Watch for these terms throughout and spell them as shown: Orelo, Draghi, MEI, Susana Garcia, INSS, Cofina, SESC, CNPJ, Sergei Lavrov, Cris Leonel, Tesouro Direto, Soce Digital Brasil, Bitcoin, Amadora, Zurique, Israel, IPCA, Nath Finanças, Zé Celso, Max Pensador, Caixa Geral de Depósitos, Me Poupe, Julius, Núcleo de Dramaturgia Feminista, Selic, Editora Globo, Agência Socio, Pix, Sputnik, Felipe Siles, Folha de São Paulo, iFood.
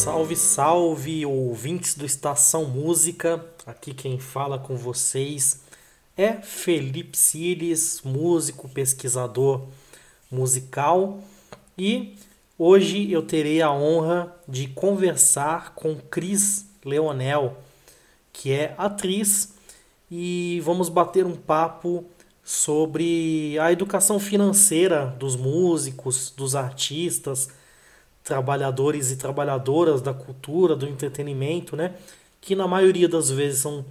Salve, salve, ouvintes do Estação Música. Aqui quem fala com vocês é Felipe Siles, músico, pesquisador musical. E hoje eu terei a honra de conversar com Cris Leonel, que é atriz, e vamos bater um papo sobre a educação financeira dos músicos, dos artistas, trabalhadores e trabalhadoras da cultura, do entretenimento, né? Que na maioria das vezes são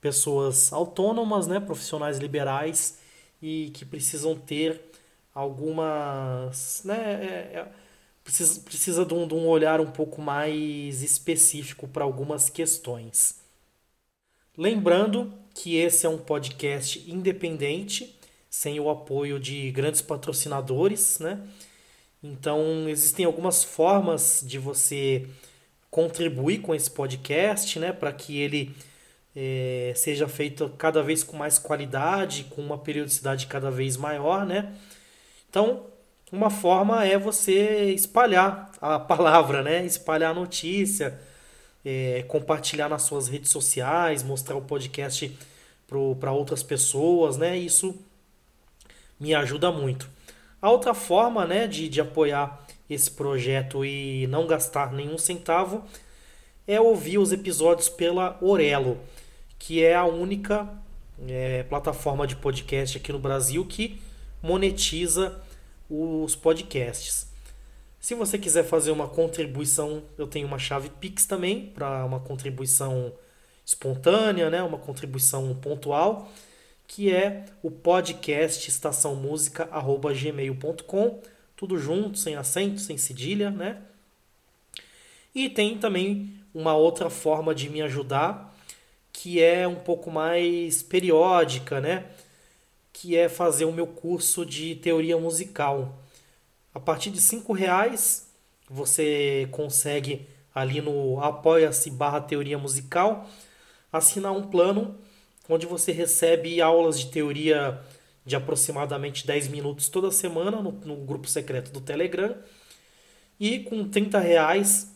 pessoas autônomas, né? Profissionais liberais e que precisam ter algumas, né? Precisa de um olhar um pouco mais específico para algumas questões. Lembrando que esse é um podcast independente, sem o apoio de grandes patrocinadores, né? Então, existem algumas formas de você contribuir com esse podcast, né, para que ele seja feito cada vez com mais qualidade, com uma periodicidade cada vez maior, né? Então, uma forma é você espalhar a palavra, né? Espalhar a notícia, compartilhar nas suas redes sociais, mostrar o podcast para outras pessoas, né? Isso me ajuda muito. A outra forma, né, de apoiar esse projeto e não gastar nenhum centavo é ouvir os episódios pela Orelo, que é a única plataforma de podcast aqui no Brasil que monetiza os podcasts. Se você quiser fazer uma contribuição, eu tenho uma chave Pix também para uma contribuição espontânea, né, uma contribuição pontual, que é o podcast estaçãomusica@gmail.com, tudo junto, sem acento, sem cedilha, né? E tem também uma outra forma de me ajudar, que é um pouco mais periódica, né? Que é fazer o meu curso de teoria musical. A partir de R$5,00 você consegue, ali no apoia-se/teoria musical, assinar um plano onde você recebe aulas de teoria de aproximadamente 10 minutos toda semana no grupo secreto do Telegram. E com R$30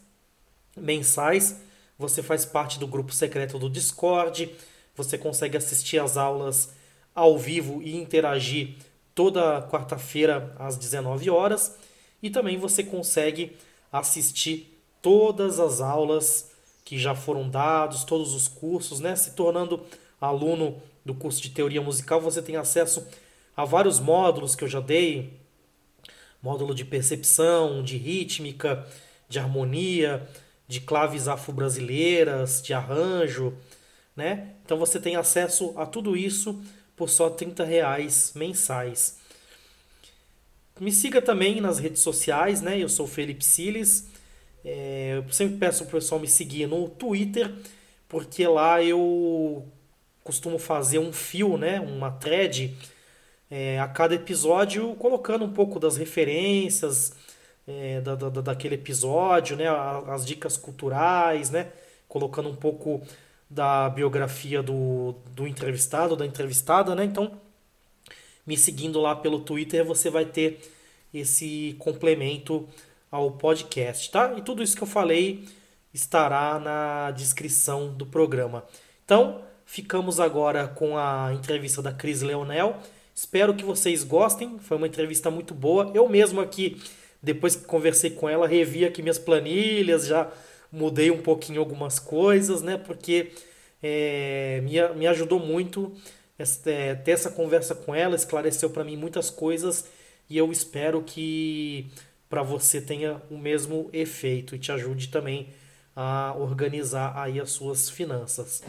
mensais, você faz parte do grupo secreto do Discord, você consegue assistir às aulas ao vivo e interagir toda quarta-feira às 19 horas. E também você consegue assistir todas as aulas que já foram dadas, todos os cursos, né? Se tornando aluno do curso de teoria musical, você tem acesso a vários módulos que eu já dei. Módulo de percepção, de rítmica, de harmonia, de claves afro-brasileiras, de arranjo, né? Então você tem acesso a tudo isso por só R$30 mensais. Me siga também nas redes sociais, né? Eu sou o Felipe Siles. Eu sempre peço para o pessoal me seguir no Twitter, porque lá eu costumo fazer um fio, né, uma thread a cada episódio, colocando um pouco das referências daquele episódio, né, as dicas culturais, né, colocando um pouco da biografia do entrevistado, da entrevistada, né. Então, me seguindo lá pelo Twitter, você vai ter esse complemento ao podcast, tá? E tudo isso que eu falei estará na descrição do programa. Então, ficamos agora com a entrevista da Cris Leonel. Espero que vocês gostem. Foi uma entrevista muito boa. Eu mesmo aqui, depois que conversei com ela, revi aqui minhas planilhas, já mudei um pouquinho algumas coisas, né? Porque me ajudou muito ter essa conversa com ela, esclareceu para mim muitas coisas e eu espero que para você tenha o mesmo efeito e te ajude também a organizar aí as suas finanças.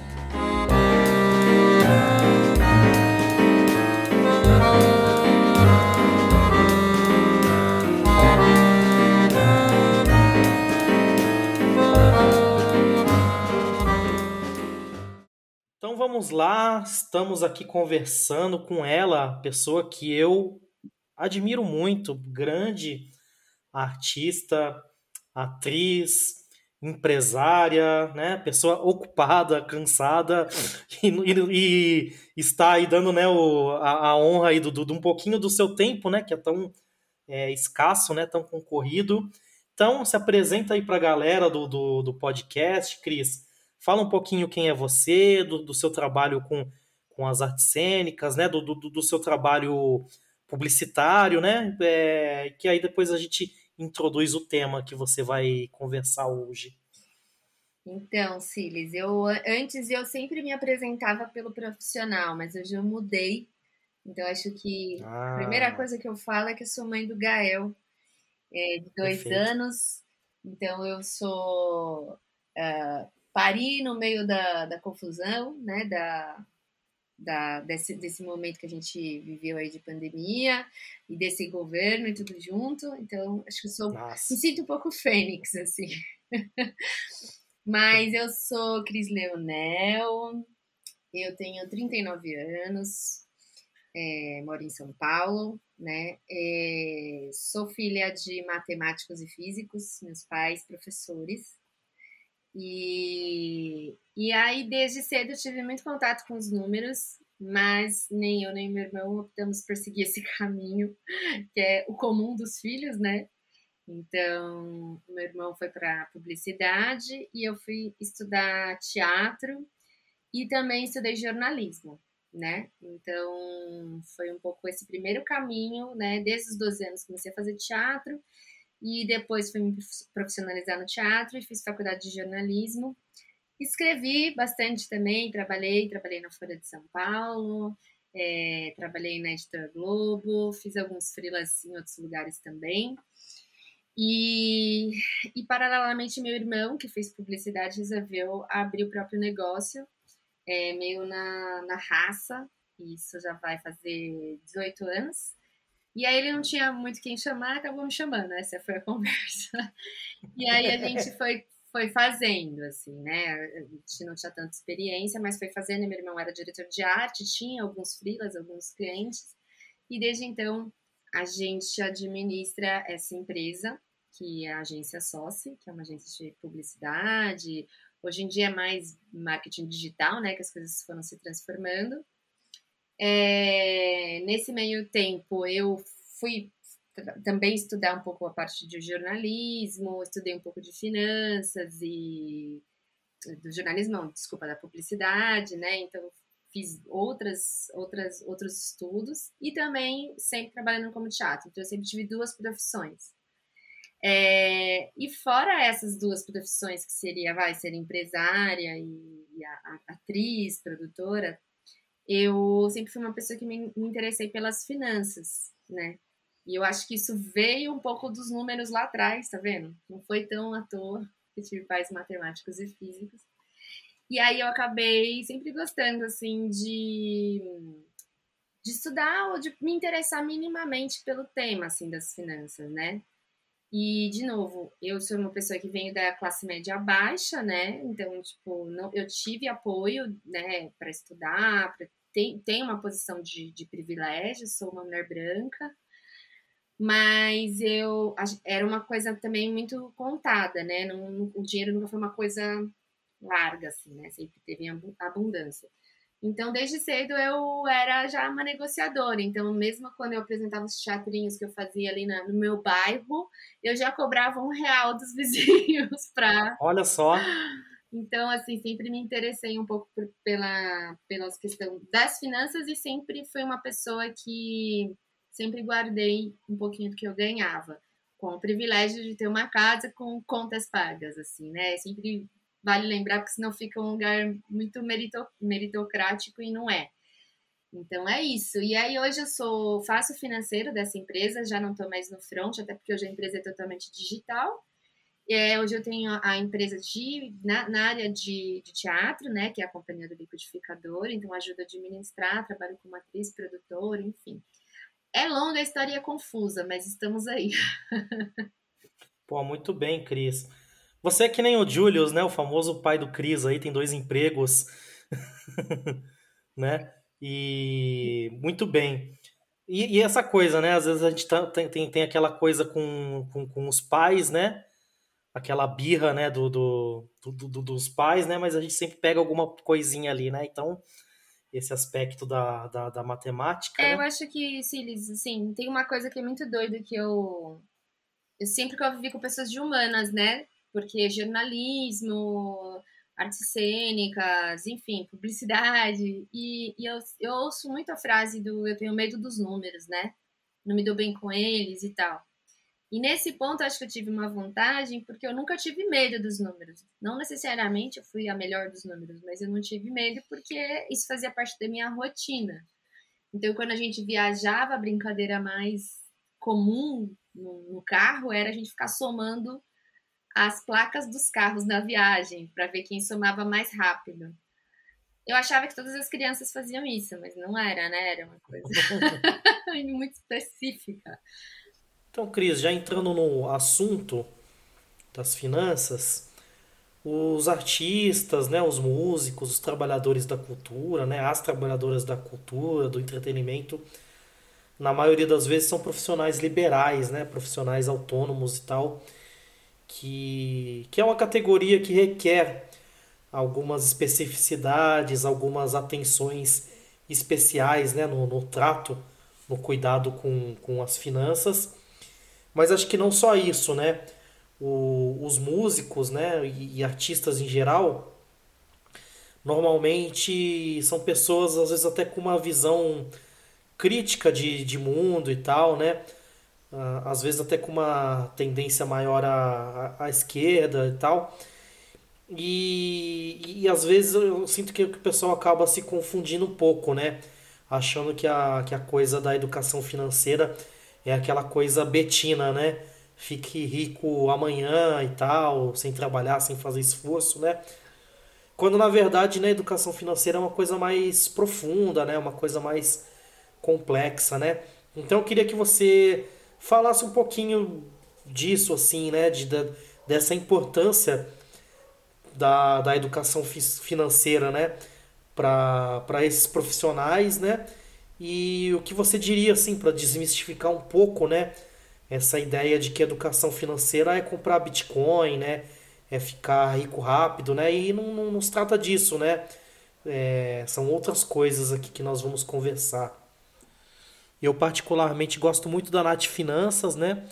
Então vamos lá, estamos aqui conversando com ela, pessoa que eu admiro muito, grande artista, atriz, empresária, né? Pessoa ocupada, cansada e está aí dando, né, a honra aí de um pouquinho do seu tempo, né, que é tão escasso, né, tão concorrido. Então, se apresenta aí para a galera do podcast, Cris. Fala um pouquinho quem é você, do seu trabalho com as artes cênicas, né? Do seu trabalho publicitário, né? Que aí depois a gente introduz o tema que você vai conversar hoje. Então, Siles, antes eu sempre me apresentava pelo profissional, mas hoje eu mudei. Então, acho que a primeira coisa que eu falo é que eu sou mãe do Gael, de 2 anos. Então, eu sou... pari no meio da confusão, né? Desse momento que a gente viveu aí de pandemia e desse governo e tudo junto. Então, acho que eu sou... Nossa. Me sinto um pouco fênix, assim. Mas eu sou Cris Leonel, eu tenho 39 anos, moro em São Paulo, né? Sou filha de matemáticos e físicos, meus pais professores. E aí, desde cedo, eu tive muito contato com os números, mas nem eu nem meu irmão optamos por seguir esse caminho, que é o comum dos filhos, né? Então, meu irmão foi para publicidade e eu fui estudar teatro e também estudei jornalismo, né? Então, foi um pouco esse primeiro caminho, né? Desde os 12 anos comecei a fazer teatro e depois fui me profissionalizar no teatro e fiz faculdade de jornalismo. Escrevi bastante também, trabalhei na Folha de São Paulo, trabalhei na Editora Globo, fiz alguns freelas em outros lugares também. E paralelamente, meu irmão, que fez publicidade, resolveu abrir o próprio negócio, meio na raça, isso já vai fazer 18 anos. E aí ele não tinha muito quem chamar, acabou me chamando, essa foi a conversa. E aí a gente foi fazendo, assim, né? A gente não tinha tanta experiência, mas foi fazendo, e meu irmão era diretor de arte, tinha alguns freelas, alguns clientes, e desde então... A gente administra essa empresa, que é a Agência Socio, que é uma agência de publicidade. Hoje em dia é mais marketing digital, né? Que as coisas foram se transformando. Nesse meio tempo, eu fui também estudar um pouco a parte de jornalismo, estudei um pouco de finanças e... Do jornalismo, não, desculpa, da publicidade, né? Então... Fiz outros estudos e também sempre trabalhando como teatro. Então, eu sempre tive duas profissões. E fora essas duas profissões, que seria, ser empresária e a atriz, produtora, eu sempre fui uma pessoa que me interessei pelas finanças, né? E eu acho que isso veio um pouco dos números lá atrás, tá vendo? Não foi tão à toa que tive pais matemáticos e físicos. E aí eu acabei sempre gostando, assim, de estudar ou de me interessar minimamente pelo tema, assim, das finanças, né? E, de novo, eu sou uma pessoa que venho da classe média baixa, né? Então, tipo, eu tive apoio, né, para estudar, tenho uma posição de privilégio, sou uma mulher branca. Mas era uma coisa também muito contada, né? O dinheiro nunca foi uma coisa... larga, assim, né? Sempre teve abundância. Então, desde cedo, eu era já uma negociadora. Então, mesmo quando eu apresentava os teatrinhos que eu fazia ali no meu bairro, eu já cobrava R$1 dos vizinhos pra... Olha só! Então, assim, sempre me interessei um pouco pelas questões das finanças e sempre fui uma pessoa que sempre guardei um pouquinho do que eu ganhava, com o privilégio de ter uma casa com contas pagas, assim, né? Sempre... Vale lembrar, porque senão fica um lugar muito meritocrático e não é. Então, é isso. E aí, hoje eu faço financeiro dessa empresa, já não estou mais no front, até porque hoje a empresa é totalmente digital. Hoje eu tenho a empresa na área de teatro, né, que é a Companhia do Liquidificador, então ajuda a administrar, trabalho como atriz, produtora, enfim. É longa a história, é confusa, mas estamos aí. Pô, muito bem, Cris. Você é que nem o Julius, né? O famoso pai do Cris aí, tem 2 empregos, né? E muito bem. E essa coisa, né? Às vezes a gente tem aquela coisa com os pais, né? Aquela birra, né? Dos pais, né? Mas a gente sempre pega alguma coisinha ali, né? Então, esse aspecto da matemática... Eu acho que, Siles, assim, tem uma coisa que é muito doida que eu... eu sempre convivi com pessoas de humanas, né? Porque jornalismo, artes cênicas, enfim, publicidade. E eu ouço muito a frase do eu tenho medo dos números, né? Não me dou bem com eles e tal. E nesse ponto, acho que eu tive uma vantagem, porque eu nunca tive medo dos números. Não necessariamente eu fui a melhor dos números, mas eu não tive medo porque isso fazia parte da minha rotina. Então, quando a gente viajava, a brincadeira mais comum no carro era a gente ficar somando as placas dos carros na viagem, para ver quem somava mais rápido. Eu achava que todas as crianças faziam isso, mas não era, né? Era uma coisa muito específica. Então, Cris, já entrando no assunto das finanças, os artistas, né, os músicos, os trabalhadores da cultura, né, as trabalhadoras da cultura, do entretenimento, na maioria das vezes são profissionais liberais, né, profissionais autônomos e tal, que é uma categoria que requer algumas especificidades, algumas atenções especiais, né, no trato, no cuidado com as finanças. Mas acho que não só isso, né? Os músicos, né, e artistas em geral, normalmente são pessoas, às vezes, até com uma visão crítica de mundo e tal, né? Às vezes até com uma tendência maior à esquerda e tal. E às vezes eu sinto que o pessoal acaba se confundindo um pouco, né? Achando que a coisa da educação financeira é aquela coisa betina, né? Fique rico amanhã e tal, sem trabalhar, sem fazer esforço, né? Quando, na verdade, né, a educação financeira é uma coisa mais profunda, né? Uma coisa mais complexa, né? Então eu queria que você falasse um pouquinho disso, assim, né? Dessa importância da educação financeira, né? Para esses profissionais, né? E o que você diria, assim, para desmistificar um pouco, né, essa ideia de que a educação financeira é comprar Bitcoin, né, é ficar rico rápido, né, e não se trata disso, né, são outras coisas aqui que nós vamos conversar. Eu particularmente gosto muito da Nath Finanças, né,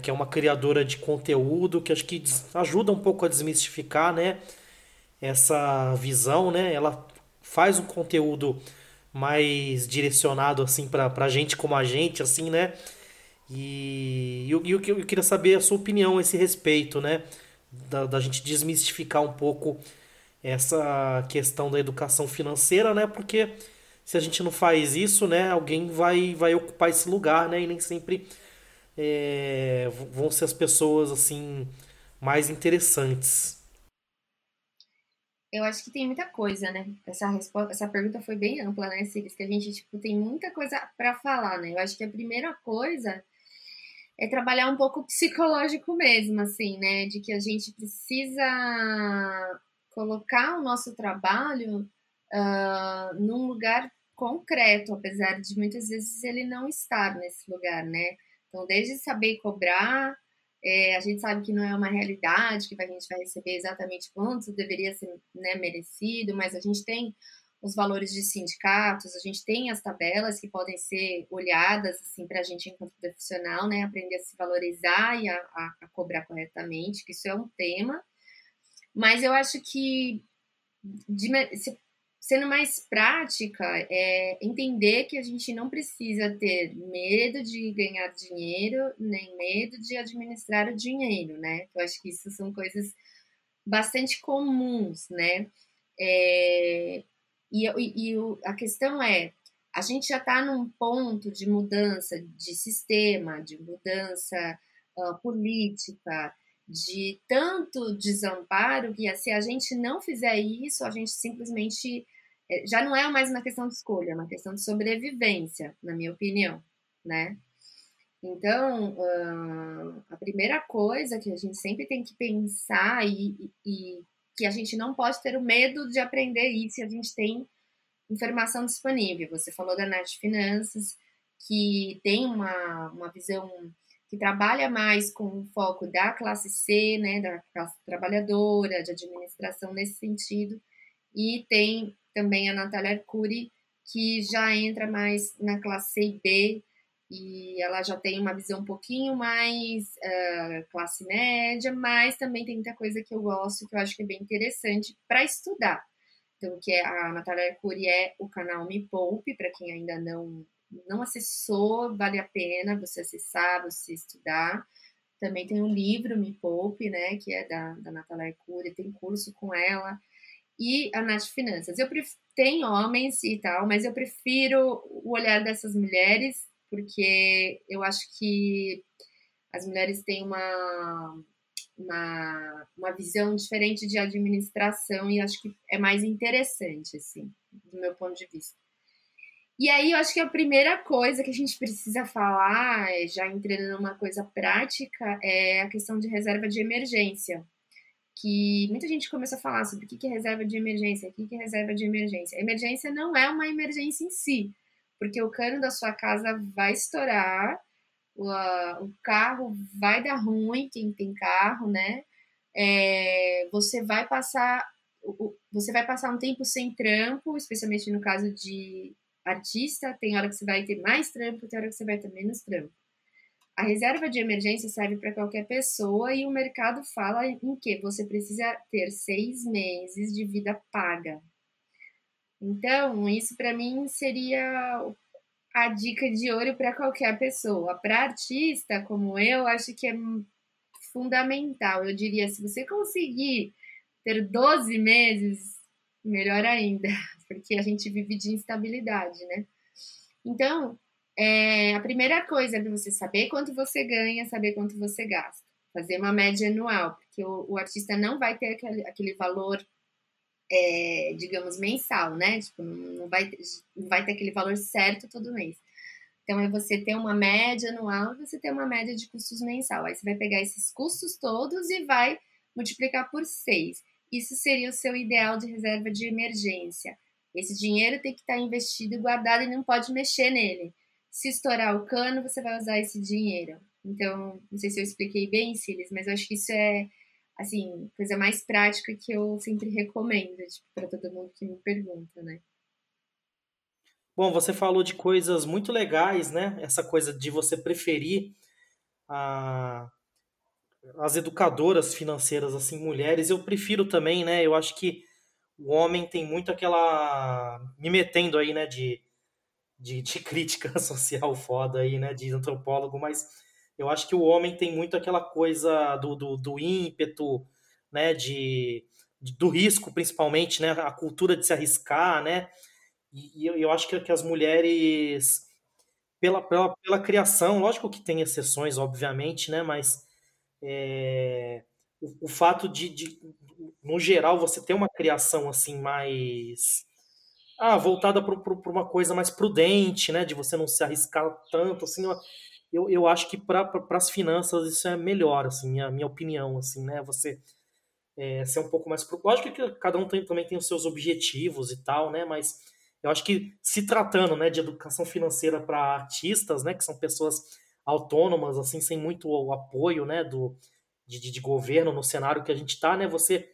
que é uma criadora de conteúdo, que acho que ajuda um pouco a desmistificar, né, essa visão, né, ela faz um conteúdo mais direcionado assim para gente como a gente, assim, né? E eu queria saber a sua opinião a esse respeito, né? Da gente desmistificar um pouco essa questão da educação financeira, né? Porque se a gente não faz isso, né, alguém vai ocupar esse lugar, né? E nem sempre vão ser as pessoas assim mais interessantes. Eu acho que tem muita coisa, né? Essa pergunta foi bem ampla, né, Cris? Que a gente, tem muita coisa para falar, né? Eu acho que a primeira coisa é trabalhar um pouco o psicológico mesmo, assim, né? De que a gente precisa colocar o nosso trabalho num lugar concreto, apesar de muitas vezes ele não estar nesse lugar, né? Então, desde saber cobrar, a gente sabe que não é uma realidade, que a gente vai receber exatamente quanto deveria ser, né, merecido, mas a gente tem os valores de sindicatos, a gente tem as tabelas que podem ser olhadas assim, para a gente enquanto profissional, né, aprender a se valorizar e a cobrar corretamente, que isso é um tema. Mas eu acho que, sendo mais prática, é entender que a gente não precisa ter medo de ganhar dinheiro, nem medo de administrar o dinheiro, né? Eu acho que isso são coisas bastante comuns, né? A questão é, a gente já está num ponto de mudança de sistema, de mudança política, de tanto desamparo que se a gente não fizer isso, a gente simplesmente já não é mais uma questão de escolha, é uma questão de sobrevivência, na minha opinião, né? Então, a primeira coisa que a gente sempre tem que pensar e que a gente não pode ter o medo de aprender isso se a gente tem informação disponível. Você falou da Nath Finanças, que tem uma visão que trabalha mais com o foco da classe C, né, da classe trabalhadora, de administração nesse sentido, e tem também a Nathalia Arcuri, que já entra mais na classe C e B, e ela já tem uma visão um pouquinho mais classe média, mas também tem muita coisa que eu gosto, que eu acho que é bem interessante para estudar. Então, que é a Nathalia Arcuri é o canal Me Poupe, para quem ainda não acessou, vale a pena você acessar, você estudar. Também tem o livro Me Poupe, né, que é da Nathalia Arcuri, tem curso com ela. E a Nath Finanças. Tem homens e tal, mas eu prefiro o olhar dessas mulheres, porque eu acho que as mulheres têm uma visão diferente de administração e acho que é mais interessante, assim, do meu ponto de vista. E aí eu acho que a primeira coisa que a gente precisa falar, já entrando numa coisa prática, é a questão de reserva de emergência, que muita gente começa a falar sobre o que é reserva de emergência, o que é reserva de emergência. A emergência não é uma emergência em si, porque o cano da sua casa vai estourar, o carro vai dar ruim, quem tem carro, né? Você vai passar um tempo sem trampo, especialmente no caso de artista, tem hora que você vai ter mais trampo, tem hora que você vai ter menos trampo. A reserva de emergência serve para qualquer pessoa e o mercado fala em que você precisa ter 6 meses de vida paga. Então, isso para mim seria a dica de ouro para qualquer pessoa. Para artista como eu, acho que é fundamental. Eu diria, se você conseguir ter 12 meses, melhor ainda, porque a gente vive de instabilidade, né? Então, a primeira coisa é você saber quanto você ganha, saber quanto você gasta. Fazer uma média anual, porque o artista não vai ter aquele valor, digamos, mensal, né? Tipo, não vai ter aquele valor certo todo mês. Então, é você ter uma média anual e você ter uma média de custos mensal. Aí você vai pegar esses custos todos e vai multiplicar por 6. Isso seria o seu ideal de reserva de emergência. Esse dinheiro tem que estar investido e guardado e não pode mexer nele. Se estourar o cano, você vai usar esse dinheiro. Então, não sei se eu expliquei bem, Siles, mas eu acho que isso é, assim, coisa mais prática que eu sempre recomendo, tipo, para todo mundo que me pergunta, né? Bom, você falou de coisas muito legais, né? Essa coisa de você preferir as educadoras financeiras, assim, mulheres. Eu prefiro também, né? Eu acho que o homem tem muito aquela... me metendo aí, né, de crítica social foda aí, né, de antropólogo, mas eu acho que o homem tem muito aquela coisa do ímpeto, né, do risco, principalmente, né, a cultura de se arriscar, né, e eu acho que as mulheres, pela criação, lógico que tem exceções, obviamente, né, mas o fato de, no geral, você ter uma criação, assim, mais... voltada para uma coisa mais prudente, né? De você não se arriscar tanto, assim. Eu acho que para as finanças isso é melhor, assim, minha opinião, assim, né? Você ser um pouco mais... Lógico que cada um também tem os seus objetivos e tal, né? Mas eu acho que se tratando, né, de educação financeira para artistas, né? Que são pessoas autônomas, assim, sem muito o apoio, né? De governo no cenário que a gente está, né? Você...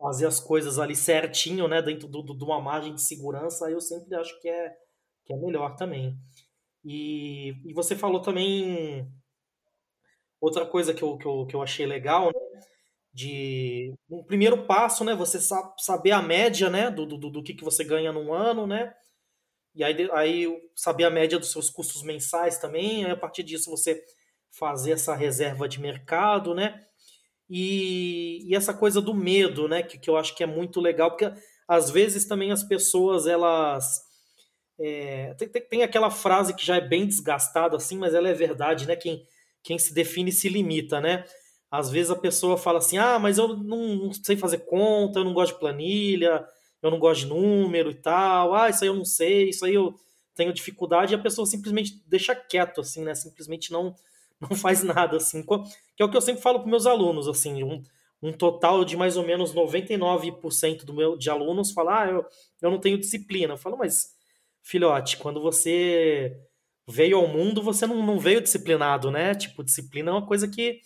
fazer as coisas ali certinho, né, dentro de uma margem de segurança, eu sempre acho que é melhor também. E você falou também outra coisa que eu achei legal, né, de um primeiro passo, né, você saber a média, né, do que você ganha num ano, né, e aí saber a média dos seus custos mensais também, aí a partir disso você fazer essa reserva de mercado, né. E essa coisa do medo, né, que eu acho que é muito legal, porque às vezes também as pessoas, elas... tem aquela frase que já é bem desgastada, assim, mas ela é verdade, né, quem se define se limita, né? Às vezes a pessoa fala assim, mas eu não sei fazer conta, eu não gosto de planilha, eu não gosto de número e tal, isso aí eu não sei, isso aí eu tenho dificuldade, e a pessoa simplesmente deixa quieto, assim, né, simplesmente não faz nada, assim, que é o que eu sempre falo para meus alunos, assim, um total de mais ou menos 99% de alunos fala, eu não tenho disciplina. Eu falo, mas, filhote, quando você veio ao mundo, você não veio disciplinado, né? Tipo, disciplina é uma coisa que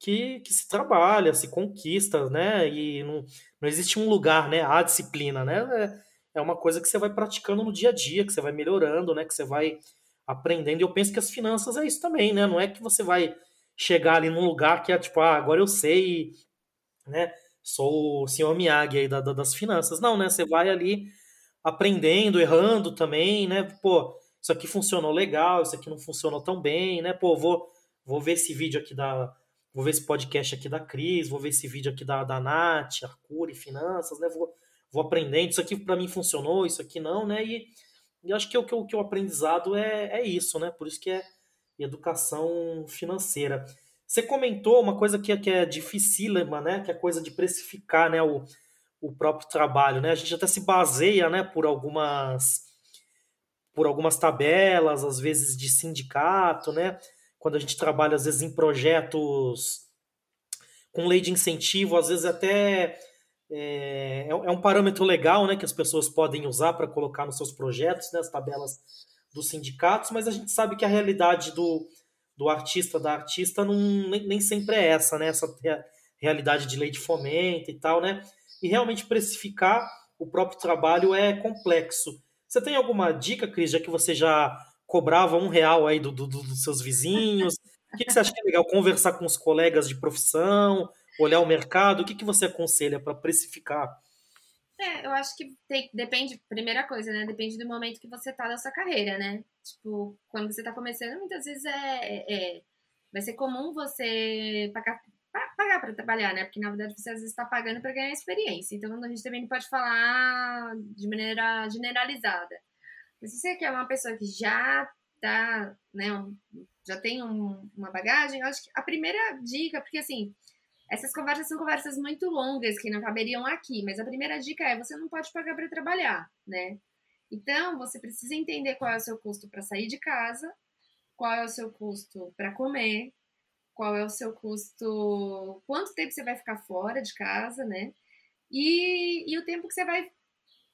se trabalha, se conquista, né? E não existe um lugar, né? A disciplina, né? É uma coisa que você vai praticando no dia a dia, que você vai melhorando, né? Que você vai aprendendo. E eu penso que as finanças é isso também, né? Não é que você vai chegar ali num lugar que é tipo, ah, agora eu sei, né? Sou o senhor Miyagi aí das finanças. Não, né? Você vai ali aprendendo, errando também, né? Pô, isso aqui funcionou legal, isso aqui não funcionou tão bem, né? Pô, vou ver esse vídeo aqui vou ver esse podcast aqui da Cris, vou ver esse vídeo aqui da Nath, Arcuri, Finanças, né? Vou aprendendo, isso aqui para mim funcionou, isso aqui não, né? E acho que o aprendizado é isso, né? Por isso que é educação financeira. Você comentou uma coisa que é dificílima, né? Que é a coisa de precificar, né? O próprio trabalho, né? A gente até se baseia, né? Por algumas tabelas, às vezes de sindicato, né? Quando a gente trabalha, às vezes, em projetos com lei de incentivo, às vezes até é um parâmetro legal, né, que as pessoas podem usar para colocar nos seus projetos, né, as tabelas dos sindicatos, mas a gente sabe que a realidade do artista, da artista, nem sempre é essa, né, essa realidade de lei de fomento e tal, né, e realmente precificar o próprio trabalho é complexo. Você tem alguma dica, Cris, já que você já cobrava R$1 aí dos seus vizinhos? O que você acha que é legal? Conversar com os colegas de profissão, olhar o mercado? O que você aconselha para precificar? Eu acho que depende, primeira coisa, né? Depende do momento que você tá da sua carreira, né? Tipo, quando você tá começando, muitas vezes vai ser comum você pagar para trabalhar, né? Porque, na verdade, você às vezes está pagando para ganhar experiência. Então, a gente também não pode falar de maneira generalizada. Mas se você quer uma pessoa que já tá, né? Já tem uma bagagem, eu acho que a primeira dica, porque, assim, essas conversas são conversas muito longas que não caberiam aqui, mas a primeira dica é: você não pode pagar para trabalhar, né? Então, você precisa entender qual é o seu custo para sair de casa, qual é o seu custo para comer, qual é o seu custo, quanto tempo você vai ficar fora de casa, né? E o tempo que você vai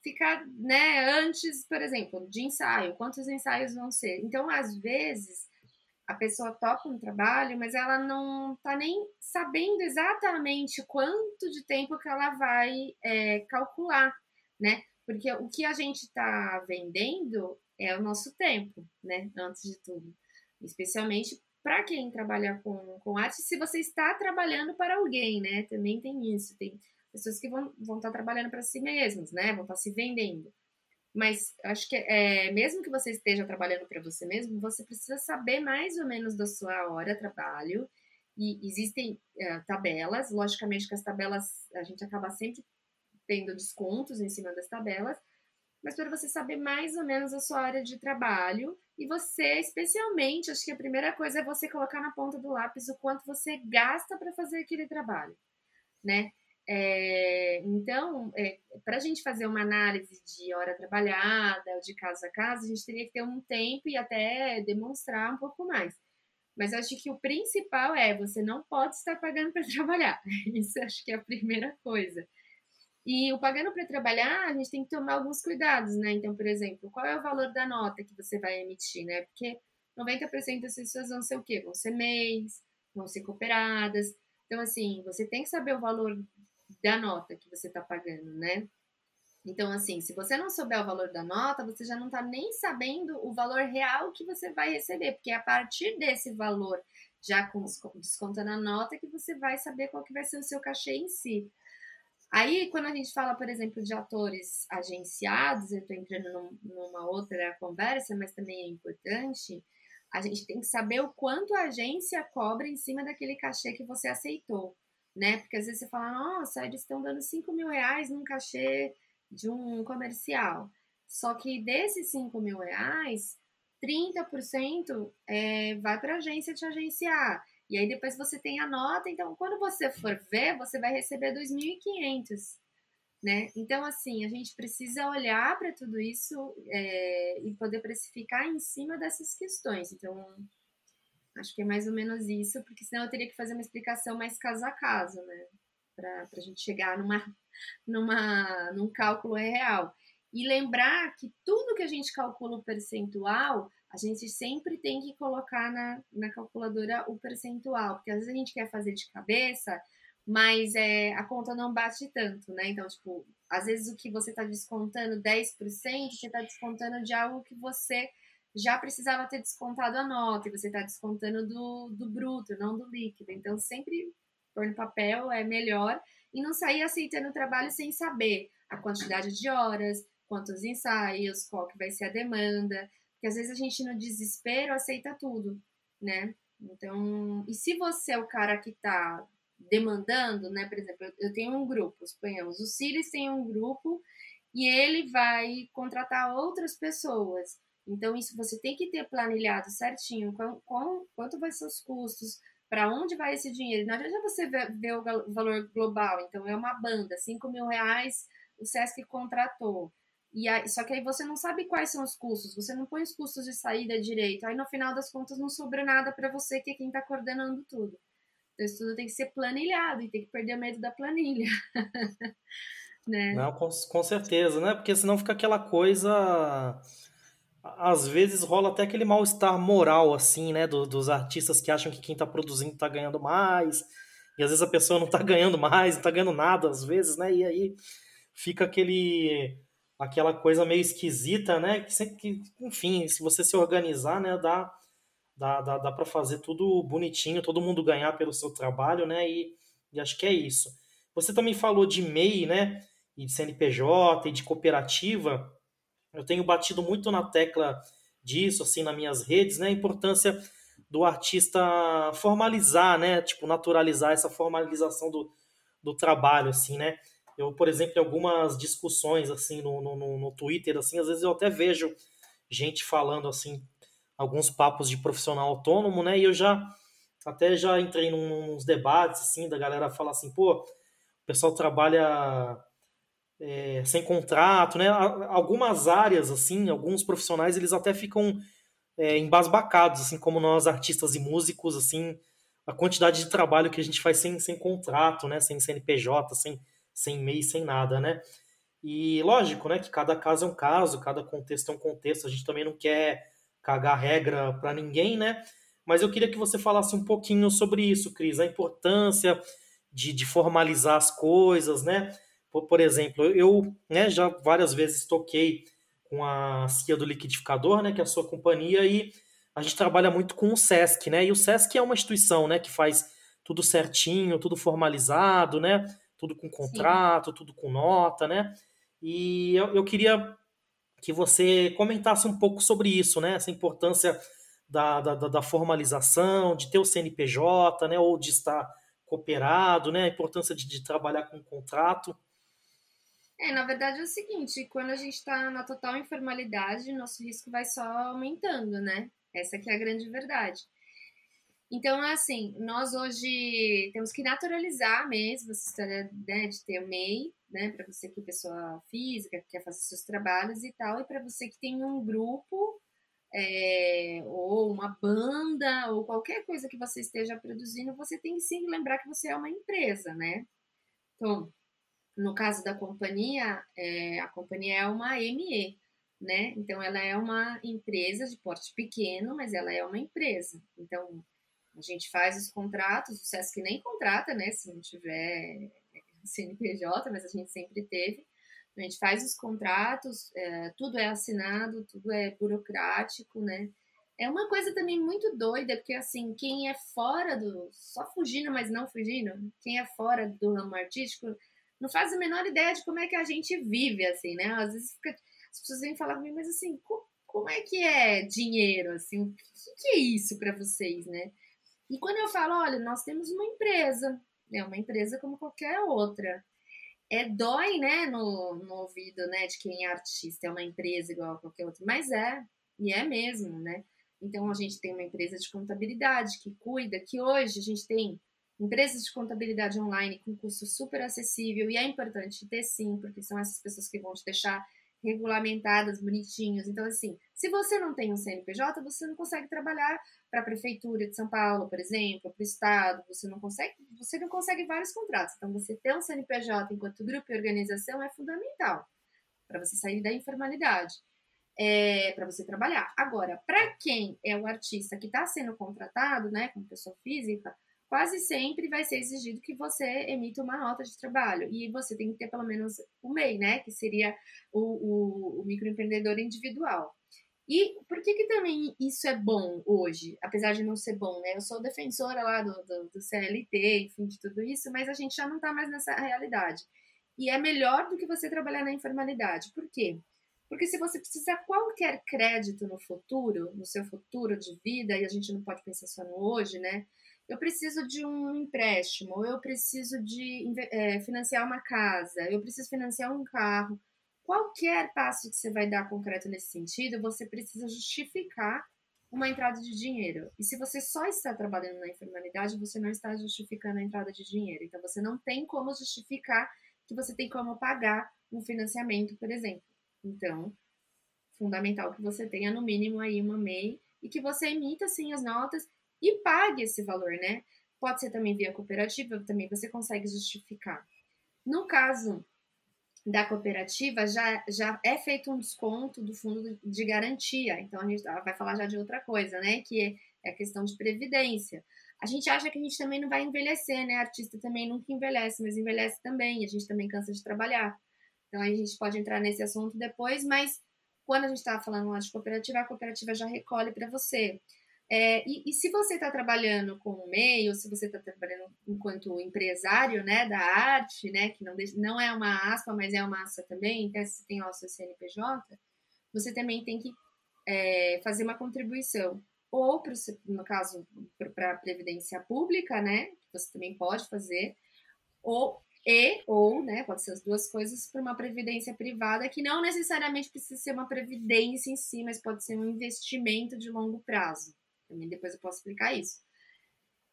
ficar, né, antes, por exemplo, de ensaio, quantos ensaios vão ser? Então, às vezes, a pessoa topa um trabalho, mas ela não tá nem sabendo exatamente quanto de tempo que ela vai calcular, né? Porque o que a gente tá vendendo é o nosso tempo, né? Antes de tudo. Especialmente para quem trabalha com arte, se você está trabalhando para alguém, né? Também tem isso. Tem pessoas que vão tá trabalhando para si mesmas, né? Vão tá se vendendo. Mas acho que mesmo que você esteja trabalhando para você mesmo, você precisa saber mais ou menos da sua hora de trabalho. E existem tabelas, logicamente que as tabelas, a gente acaba sempre tendo descontos em cima das tabelas, mas para você saber mais ou menos a sua área de trabalho. E você, especialmente, acho que a primeira coisa é você colocar na ponta do lápis o quanto você gasta para fazer aquele trabalho, né? Então, para a gente fazer uma análise de hora trabalhada ou de caso a caso, a gente teria que ter um tempo e até demonstrar um pouco mais. Mas eu acho que o principal é: você não pode estar pagando para trabalhar. Isso eu acho que é a primeira coisa. E o pagando para trabalhar, a gente tem que tomar alguns cuidados, né? Então, por exemplo, qual é o valor da nota que você vai emitir, né? Porque 90% das pessoas vão ser o quê? Vão ser MEIs, vão ser cooperadas. Então, assim, você tem que saber o valor da nota que você está pagando, né? Então, assim, se você não souber o valor da nota, você já não está nem sabendo o valor real que você vai receber, porque é a partir desse valor, já com descontando a nota, que você vai saber qual que vai ser o seu cachê em si. Aí, quando a gente fala, por exemplo, de atores agenciados, eu estou entrando numa outra conversa, mas também é importante, a gente tem que saber o quanto a agência cobra em cima daquele cachê que você aceitou, né? Porque às vezes você fala: nossa, eles estão dando R$5.000 num cachê de um comercial. Só que desses R$5.000, 30% vai para a agência te agenciar. E aí depois você tem a nota, então quando você for ver, você vai receber R$2.500, né? Então, assim, a gente precisa olhar para tudo isso e poder precificar em cima dessas questões. Então, acho que é mais ou menos isso, porque senão eu teria que fazer uma explicação mais caso a caso, né? Para a gente chegar num cálculo real. E lembrar que tudo que a gente calcula o percentual, a gente sempre tem que colocar na calculadora o percentual, porque às vezes a gente quer fazer de cabeça, mas a conta não bate tanto, né? Então, tipo, às vezes o que você está descontando 10%, você está descontando de algo que você já precisava ter descontado a nota, e você está descontando do bruto, não do líquido. Então, sempre pôr no papel é melhor, e não sair aceitando o trabalho sem saber a quantidade de horas, quantos ensaios, qual que vai ser a demanda, porque às vezes a gente no desespero aceita tudo, né? Então, e se você é o cara que está demandando, né? Por exemplo, eu tenho um grupo, suponhamos, o Siles tem um grupo e ele vai contratar outras pessoas. Então, isso você tem que ter planilhado certinho, quanto vai ser os custos, para onde vai esse dinheiro. Não adianta você ver o valor global. Então, é uma banda, R$5.000 o SESC contratou. E aí, só que aí você não sabe quais são os custos, você não põe os custos de saída direito. Aí, no final das contas, não sobra nada para você, que é quem está coordenando tudo. Então, isso tudo tem que ser planilhado e tem que perder o medo da planilha. Né? Não, com certeza, né? Porque senão fica aquela coisa... Às vezes rola até aquele mal-estar moral, assim, né? Dos artistas que acham que quem tá produzindo tá ganhando mais, e às vezes a pessoa não tá ganhando mais, não tá ganhando nada, às vezes, né? E aí fica aquela coisa meio esquisita, né? Que sempre que, enfim, se você se organizar, né? Dá pra fazer tudo bonitinho, todo mundo ganhar pelo seu trabalho, né? E acho que é isso. Você também falou de MEI, né? E de CNPJ, e de cooperativa. Eu tenho batido muito na tecla disso, assim, nas minhas redes, né? A importância do artista formalizar, né? Tipo, naturalizar essa formalização do trabalho, assim, né? Eu, por exemplo, em algumas discussões, assim, no Twitter, assim, às vezes eu até vejo gente falando, assim, alguns papos de profissional autônomo, né? E eu já entrei nos debates, assim, da galera falar assim, pô, o pessoal trabalha... sem contrato, né? Algumas áreas, assim, alguns profissionais, eles até ficam embasbacados, assim, como nós, artistas e músicos, assim, a quantidade de trabalho que a gente faz sem contrato, né? Sem CNPJ, sem MEI, sem nada, né? E lógico, né, que cada caso é um caso, cada contexto é um contexto, a gente também não quer cagar regra para ninguém, né? Mas eu queria que você falasse um pouquinho sobre isso, Cris, a importância de formalizar as coisas, né? Por exemplo, eu, né, já várias vezes toquei com a CIA do Liquidificador, né, que é a sua companhia, e a gente trabalha muito com o SESC, né? E o SESC é uma instituição, né, que faz tudo certinho, tudo formalizado, né? Tudo com contrato, sim, tudo com nota, né? E eu queria que você comentasse um pouco sobre isso, né? Essa importância da formalização, de ter o CNPJ, né? Ou de estar cooperado, né? A importância de trabalhar com contrato. Na verdade é o seguinte, quando a gente está na total informalidade, nosso risco vai só aumentando, né? Essa que é a grande verdade. Então, é assim, nós hoje temos que naturalizar mesmo essa história, né, de ter o MEI, né? Para você que é pessoa física, que quer fazer seus trabalhos e tal, e para você que tem um grupo, ou uma banda, ou qualquer coisa que você esteja produzindo, você tem que sim lembrar que você é uma empresa, né? Então... No caso da companhia, a companhia é uma ME, né? Então, ela é uma empresa de porte pequeno, mas ela é uma empresa. Então, a gente faz os contratos, o SESC nem contrata, né? Se não tiver CNPJ, mas a gente sempre teve. A gente faz os contratos, tudo é assinado, tudo é burocrático, né? É uma coisa também muito doida, porque, assim, quem é fora do... Só fugindo, mas não fugindo. Quem é fora do ramo artístico... Não faz a menor ideia de como é que a gente vive, assim, né? Às vezes as pessoas vêm falar comigo, mas assim, como é que é dinheiro, assim? O que é isso para vocês, né? E quando eu falo, olha, nós temos uma empresa, é uma empresa como qualquer outra. Dói, né, no ouvido, né, de quem é artista, é uma empresa igual a qualquer outra, mas e é mesmo, né? Então, a gente tem uma empresa de contabilidade que cuida, que hoje a gente tem... Empresas de contabilidade online com custo super acessível, e é importante ter sim, porque são essas pessoas que vão te deixar regulamentadas, bonitinhos. Então, assim, se você não tem um CNPJ, você não consegue trabalhar para a Prefeitura de São Paulo, por exemplo, para o Estado, você não consegue vários contratos. Então, você ter um CNPJ enquanto grupo e organização é fundamental para você sair da informalidade, para você trabalhar. Agora, para quem é o artista que está sendo contratado, né, como pessoa física, quase sempre vai ser exigido que você emita uma nota de trabalho. E você tem que ter pelo menos o MEI, né? Que seria o microempreendedor individual. E por que que também isso é bom hoje, apesar de não ser bom, né? Eu sou defensora lá do CLT, enfim, de tudo isso, mas a gente já não está mais nessa realidade. E é melhor do que você trabalhar na informalidade. Por quê? Porque se você precisar qualquer crédito no futuro, no seu futuro de vida, e a gente não pode pensar só no hoje, né? Eu preciso de um empréstimo, eu preciso de financiar uma casa, eu preciso financiar um carro. Qualquer passo que você vai dar concreto nesse sentido, você precisa justificar uma entrada de dinheiro. E se você só está trabalhando na informalidade, você não está justificando a entrada de dinheiro. Então, você não tem como justificar que você tem como pagar um financiamento, por exemplo. Então, fundamental que você tenha, no mínimo, aí uma MEI e que você emita, sim, as notas e pague esse valor, né? Pode ser também via cooperativa, também você consegue justificar. No caso da cooperativa, já é feito um desconto do fundo de garantia. Então, a gente vai falar já de outra coisa, né? Que é a questão de previdência. A gente acha que a gente também não vai envelhecer, né? Artista também nunca envelhece, mas envelhece também. A gente também cansa de trabalhar. Então, a gente pode entrar nesse assunto depois, mas quando a gente estava falando lá de cooperativa, a cooperativa já recolhe para você. E se você está trabalhando com o MEI, ou se você está trabalhando enquanto empresário, né, da arte, né, que não é uma aspa, mas é uma aspa também, então se tem o seu CNPJ, você também tem que fazer uma contribuição. Ou, no caso, para a Previdência Pública, né, que você também pode fazer, ou, né, pode ser as duas coisas, para uma previdência privada, que não necessariamente precisa ser uma previdência em si, mas pode ser um investimento de longo prazo. Também depois eu posso explicar isso.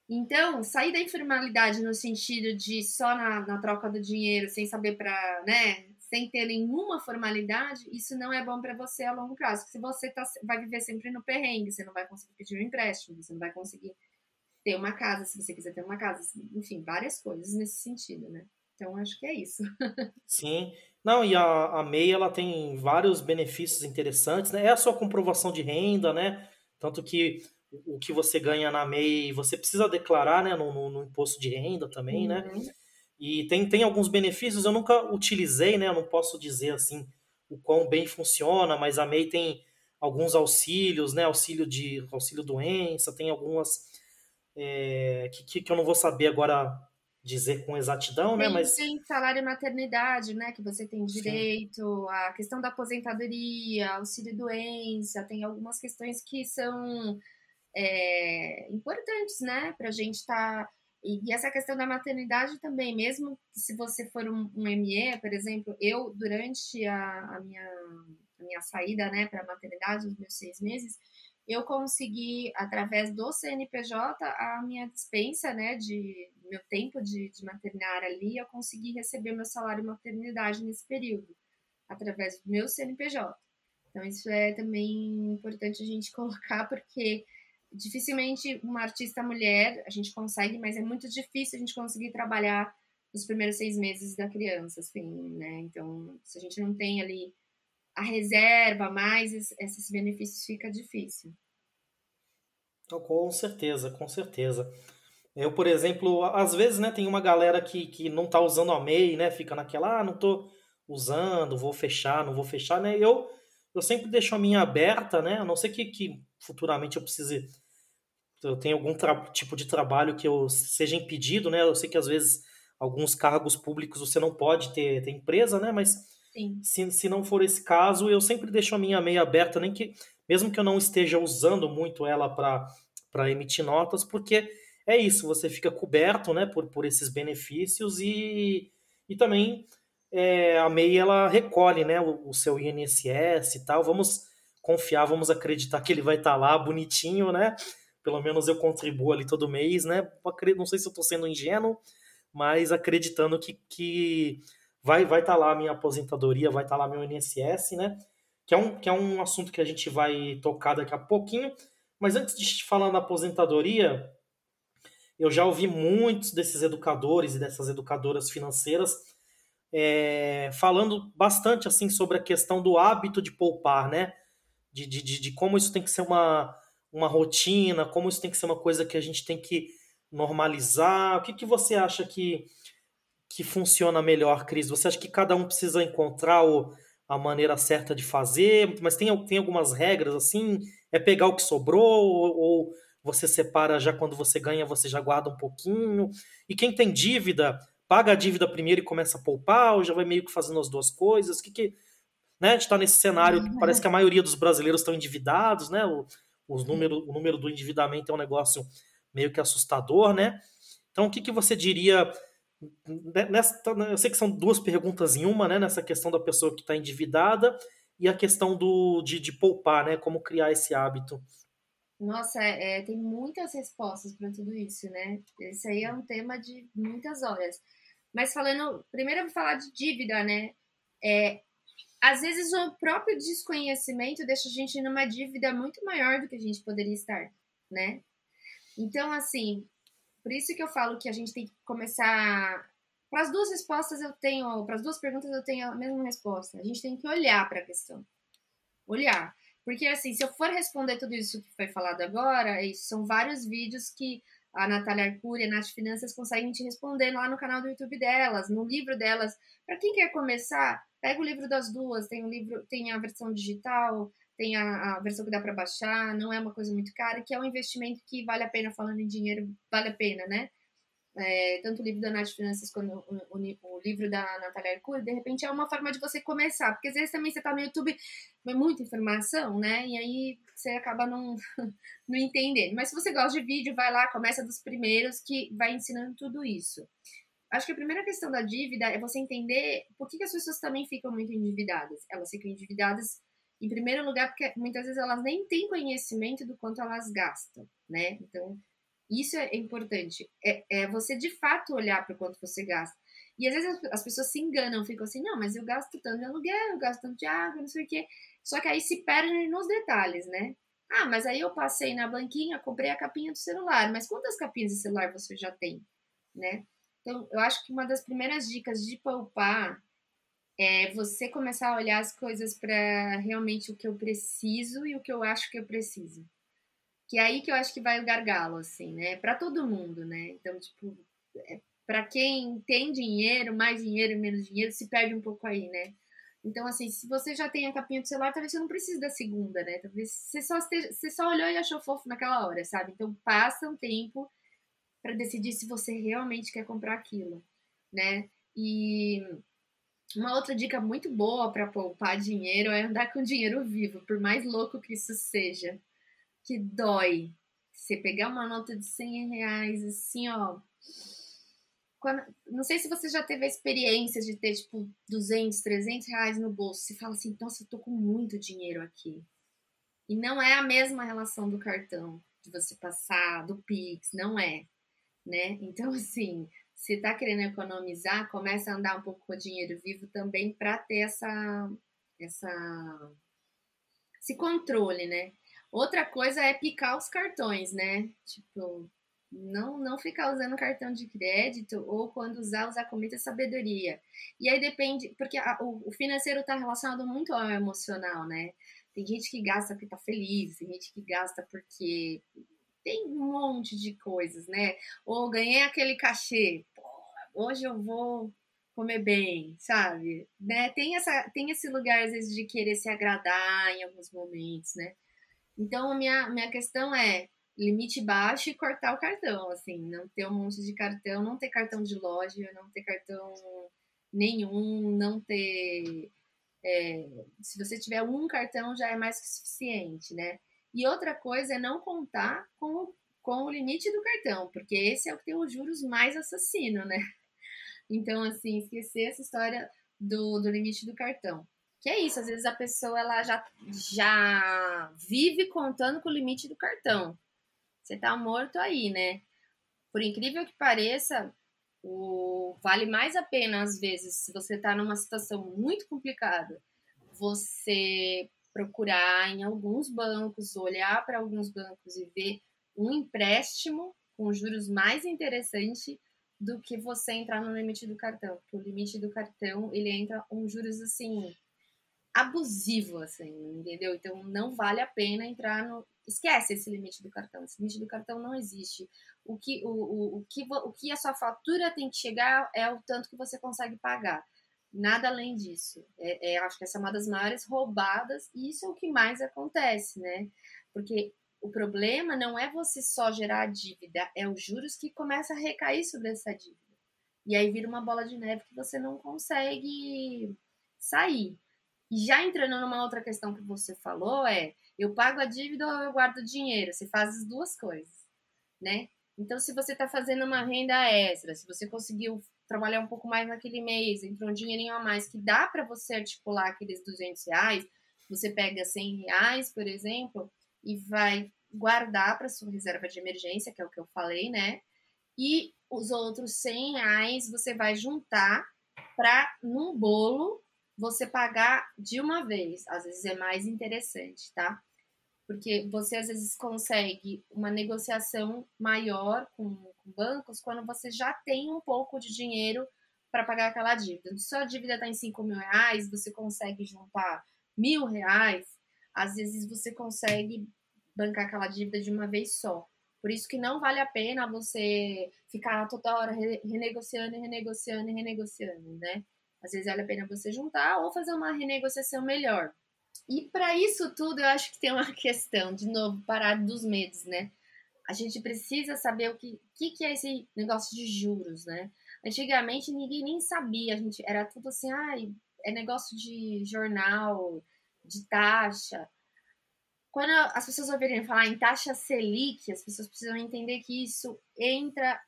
Então, sair da informalidade no sentido de só na troca do dinheiro, sem saber para, né, sem ter nenhuma formalidade, isso não é bom para você a longo prazo. Porque se você vai viver sempre no perrengue, você não vai conseguir pedir um empréstimo, você não vai conseguir ter uma casa, se você quiser ter uma casa, enfim, várias coisas nesse sentido, né? Então, acho que é isso. Sim. Não, e a MEI, ela tem vários benefícios interessantes, né? É a sua comprovação de renda, né? Tanto que o que você ganha na MEI, você precisa declarar, né, no imposto de renda também, né? E tem alguns benefícios, eu nunca utilizei, né? Eu não posso dizer, assim, o quão bem funciona, mas a MEI tem alguns auxílios, né? Auxílio doença, tem algumas que eu não vou saber agora dizer com exatidão, né? Mas tem salário e maternidade, né? Que você tem direito, sim, a questão da aposentadoria, auxílio doença, tem algumas questões que são importantes, né, pra gente estar. E essa questão da maternidade também, mesmo que se você for um ME, por exemplo, eu, durante a minha saída, né, pra maternidade, nos meus 6 meses, eu consegui, através do CNPJ, a minha dispensa, né, de meu tempo de maternar ali, eu consegui receber meu salário maternidade nesse período, através do meu CNPJ. Então, isso é também importante a gente colocar, porque dificilmente uma artista mulher a gente consegue, mas é muito difícil a gente conseguir trabalhar nos primeiros 6 meses da criança, assim, né? Então, se a gente não tem ali a reserva, mais esses benefícios, fica difícil. Com certeza, com certeza. Eu, por exemplo, às vezes, né, tem uma galera que não tá usando a MEI, né? Fica naquela, não tô usando, não vou fechar, né? Eu sempre deixo a minha aberta, né? A não ser que futuramente eu precise, eu tenho algum tipo de trabalho que eu seja impedido, né? Eu sei que às vezes alguns cargos públicos você não pode ter empresa, né? Mas se não for esse caso, eu sempre deixo a minha MEI aberta, mesmo que eu não esteja usando muito ela para emitir notas, porque é isso, você fica coberto, né, por esses benefícios e também a MEI, ela recolhe, né, o seu INSS e tal. Vamos confiar, vamos acreditar que ele vai estar lá bonitinho, né? Pelo menos eu contribuo ali todo mês, né? Não sei se eu estou sendo ingênuo, mas acreditando que vai estar lá a minha aposentadoria, vai estar lá meu INSS, né? Que é um assunto que a gente vai tocar daqui a pouquinho. Mas antes de te falar na aposentadoria, eu já ouvi muitos desses educadores e dessas educadoras financeiras falando bastante assim sobre a questão do hábito de poupar, né? De como isso tem que ser uma rotina, como isso tem que ser uma coisa que a gente tem que normalizar. O que você acha que funciona melhor, Cris? Você acha que cada um precisa encontrar a maneira certa de fazer, mas tem algumas regras, assim, é pegar o que sobrou, ou você separa já quando você ganha, você já guarda um pouquinho, e quem tem dívida, paga a dívida primeiro e começa a poupar, ou já vai meio que fazendo as duas coisas, né, a gente está nesse cenário que parece que a maioria dos brasileiros estão endividados, né, o número do endividamento é um negócio meio que assustador, né, então o que você diria, eu sei que são duas perguntas em uma, né, nessa questão da pessoa que está endividada e a questão de poupar, né, como criar esse hábito. Nossa, tem muitas respostas para tudo isso, né, esse aí é um tema de muitas horas, mas primeiro eu vou falar de dívida, né, às vezes o próprio desconhecimento deixa a gente numa dívida muito maior do que a gente poderia estar, né? Então, assim, por isso que eu falo que a gente tem que começar... Para as duas respostas eu tenho... Para as duas perguntas eu tenho a mesma resposta. A gente tem que olhar para a questão. Olhar. Porque, assim, se eu for responder tudo isso que foi falado agora, são vários vídeos que a Nathalia Arcuri, a Nath Finanças conseguem te responder lá no canal do YouTube delas, no livro delas. Para quem quer começar... Pega o livro das duas, tem a versão digital, tem a versão que dá para baixar, não é uma coisa muito cara, que é um investimento que vale a pena, falando em dinheiro, vale a pena, né? Tanto o livro da Nath Finanças quanto o livro da Nathalia Arcuri, de repente é uma forma de você começar, porque às vezes também você tá no YouTube, é muita informação, né? E aí você acaba não entendendo. Mas se você gosta de vídeo, vai lá, começa dos primeiros, que vai ensinando tudo isso. Acho que a primeira questão da dívida é você entender por que as pessoas também ficam muito endividadas. Elas ficam endividadas, em primeiro lugar, porque muitas vezes elas nem têm conhecimento do quanto elas gastam, né? Então, isso é importante. É você, de fato, olhar para o quanto você gasta. E, às vezes, as pessoas se enganam, ficam assim, não, mas eu gasto tanto de aluguel, eu gasto tanto de água, não sei o quê. Só que aí se perdem nos detalhes, né? Ah, mas aí eu passei na banquinha, comprei a capinha do celular. Mas quantas capinhas de celular você já tem, né? Então, eu acho que uma das primeiras dicas de poupar é você começar a olhar as coisas para realmente o que eu preciso e o que eu acho que eu preciso. Que é aí que eu acho que vai o gargalo, assim, né? Para todo mundo, né? Então, tipo, para quem tem dinheiro, mais dinheiro, menos dinheiro, se perde um pouco aí, né? Então, assim, se você já tem a capinha do celular, talvez você não precise da segunda, né? Talvez você só olhou e achou fofo naquela hora, sabe? Então, passa um tempo para decidir se você realmente quer comprar aquilo, né? E uma outra dica muito boa para poupar dinheiro é andar com dinheiro vivo, por mais louco que isso seja, que dói. Você pegar uma nota de R$100, assim, ó... Não sei se você já teve a experiência de ter, tipo, 200, R$300 no bolso. Você fala assim, nossa, eu tô com muito dinheiro aqui. E não é a mesma relação do cartão, de você passar, do Pix, não é. Né? Então, assim, se tá querendo economizar, começa a andar um pouco com o dinheiro vivo também para ter esse controle, né? Outra coisa é picar os cartões, né? Tipo, não ficar usando cartão de crédito ou quando usar com muita sabedoria. E aí depende, porque o financeiro tá relacionado muito ao emocional, né? Tem gente que gasta porque tá feliz, tem gente que gasta porque... Tem um monte de coisas, né? Ou ganhei aquele cachê, hoje eu vou comer bem, sabe? Né? Tem esse lugar, às vezes, de querer se agradar em alguns momentos, né? Então, a minha questão é limite baixo e cortar o cartão, assim, não ter um monte de cartão, não ter cartão de loja, não ter cartão nenhum, não ter... se você tiver um cartão, já é mais que suficiente, né? E outra coisa é não contar com o limite do cartão, porque esse é o que tem os juros mais assassino, né? Então, assim, esquecer essa história do limite do cartão. Que é isso, às vezes a pessoa ela já vive contando com o limite do cartão. Você tá morto aí, né? Por incrível que pareça, vale mais a pena, às vezes, se você tá numa situação muito complicada, você... procurar em alguns bancos, olhar para alguns bancos e ver um empréstimo com juros mais interessante do que você entrar no limite do cartão, porque o limite do cartão, ele entra com juros, assim, abusivo, assim, entendeu? Então, não vale a pena entrar no... Esquece esse limite do cartão, esse limite do cartão não existe. O que a sua fatura tem que chegar é o tanto que você consegue pagar. Nada além disso. Acho que essa é uma das maiores roubadas, e isso é o que mais acontece, né? Porque o problema não é você só gerar a dívida, é os juros que começa a recair sobre essa dívida. E aí vira uma bola de neve que você não consegue sair. E já entrando numa outra questão que você falou, eu pago a dívida ou eu guardo o dinheiro? Você faz as duas coisas, né? Então, se você está fazendo uma renda extra, se você conseguiu trabalhar um pouco mais naquele mês, entrou um dinheirinho a mais que dá para você articular aqueles R$200, você pega R$100, por exemplo, e vai guardar para sua reserva de emergência, que é o que eu falei, né? E os outros R$100 você vai juntar para, num bolo, você pagar de uma vez. Às vezes é mais interessante, tá? Porque você, às vezes, consegue uma negociação maior com bancos quando você já tem um pouco de dinheiro para pagar aquela dívida. Se a dívida está em R$5.000, você consegue juntar R$1.000. Às vezes, você consegue bancar aquela dívida de uma vez só. Por isso que não vale a pena você ficar toda hora renegociando, né? Às vezes vale a pena você juntar ou fazer uma renegociação melhor. E para isso tudo, eu acho que tem uma questão, de novo, parado dos medos, né? A gente precisa saber o que é esse negócio de juros, né? Antigamente, ninguém nem sabia. Era tudo assim, é negócio de jornal, de taxa. Quando as pessoas ouvirem falar em taxa Selic, as pessoas precisam entender que isso entra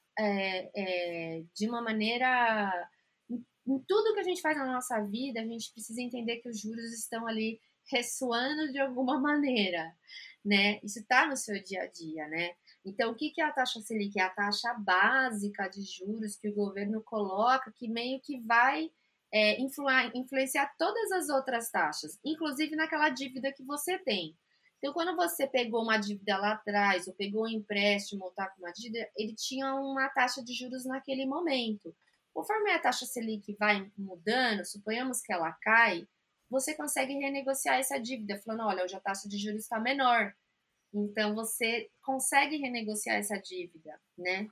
de uma maneira... Em tudo que a gente faz na nossa vida, a gente precisa entender que os juros estão ali ressoando de alguma maneira, né? Isso está no seu dia a dia, né? Então, o que é a taxa Selic? É a taxa básica de juros que o governo coloca, que meio que vai influenciar todas as outras taxas, inclusive naquela dívida que você tem. Então, quando você pegou uma dívida lá atrás, ou pegou um empréstimo, ou está com uma dívida, ele tinha uma taxa de juros naquele momento. Conforme a taxa Selic vai mudando, suponhamos que ela cai, você consegue renegociar essa dívida, falando, olha, hoje a taxa de juros está menor. Então, você consegue renegociar essa dívida, né?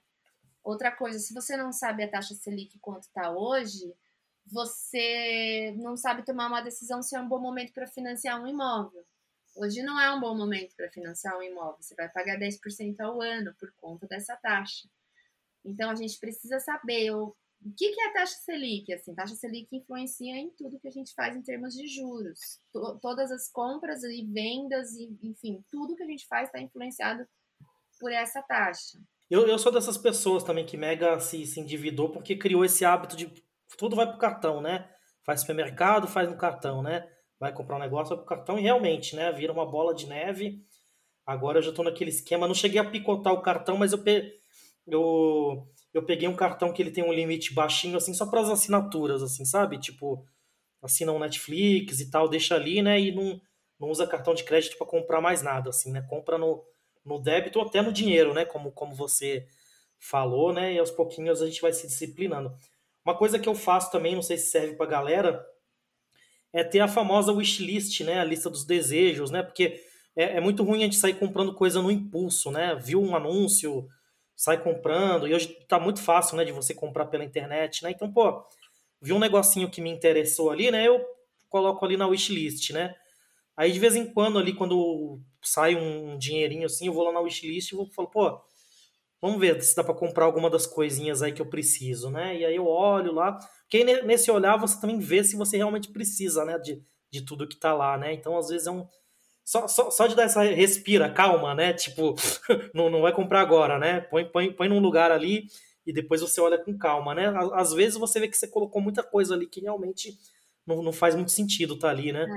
Outra coisa, se você não sabe a taxa Selic quanto está hoje, você não sabe tomar uma decisão se é um bom momento para financiar um imóvel. Hoje não é um bom momento para financiar um imóvel, você vai pagar 10% ao ano por conta dessa taxa. Então, a gente precisa saber... O que é a taxa Selic? Assim, a taxa Selic influencia em tudo que a gente faz em termos de juros. Todas as compras e vendas, enfim, tudo que a gente faz está influenciado por essa taxa. Eu sou dessas pessoas também que mega se endividou porque criou esse hábito de tudo vai para o cartão, né? Faz supermercado, faz no cartão, né? Vai comprar um negócio, vai para o cartão e realmente, né? Vira uma bola de neve. Agora eu já estou naquele esquema. Não cheguei a picotar o cartão, mas eu peguei um cartão que ele tem um limite baixinho, assim, só para as assinaturas, assim, sabe? Tipo, assina um Netflix e tal, deixa ali, né? E não usa cartão de crédito para comprar mais nada, assim, né? Compra no débito ou até no dinheiro, né? Como você falou, né? E aos pouquinhos a gente vai se disciplinando. Uma coisa que eu faço também, não sei se serve pra galera, é ter a famosa wishlist, né? A lista dos desejos, né? Porque é muito ruim a gente sair comprando coisa no impulso, né? Viu um anúncio... sai comprando, e hoje tá muito fácil, né, de você comprar pela internet, né, então, pô, vi um negocinho que me interessou ali, né, eu coloco ali na wishlist, né, aí de vez em quando ali, quando sai um dinheirinho assim, eu vou lá na wishlist e falo, pô, vamos ver se dá pra comprar alguma das coisinhas aí que eu preciso, né, e aí eu olho lá, porque nesse olhar você também vê se você realmente precisa, né, de tudo que tá lá, né, então às vezes é um... Só de dar essa respira, calma, né? Tipo, não vai comprar agora, né? Põe num lugar ali e depois você olha com calma, né? Às vezes você vê que você colocou muita coisa ali que realmente não faz muito sentido estar ali, né?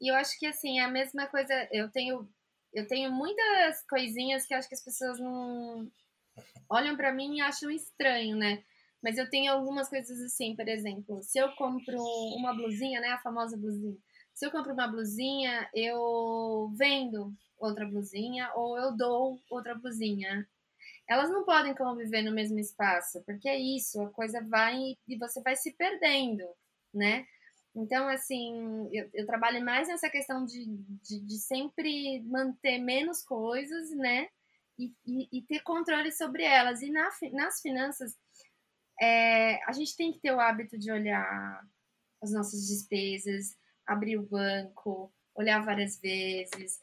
E eu acho que, assim, é a mesma coisa... Eu tenho muitas coisinhas que eu acho que as pessoas não... olham pra mim e acham estranho, né? Mas eu tenho algumas coisas assim, por exemplo, se eu compro uma blusinha, né? A famosa blusinha. Se eu compro uma blusinha, eu vendo outra blusinha ou eu dou outra blusinha. Elas não podem conviver no mesmo espaço, porque é isso, a coisa vai e você vai se perdendo, né? Então, assim, eu trabalho mais nessa questão de sempre manter menos coisas, né? E ter controle sobre elas. E nas finanças, a gente tem que ter o hábito de olhar as nossas despesas, abrir o banco, olhar várias vezes.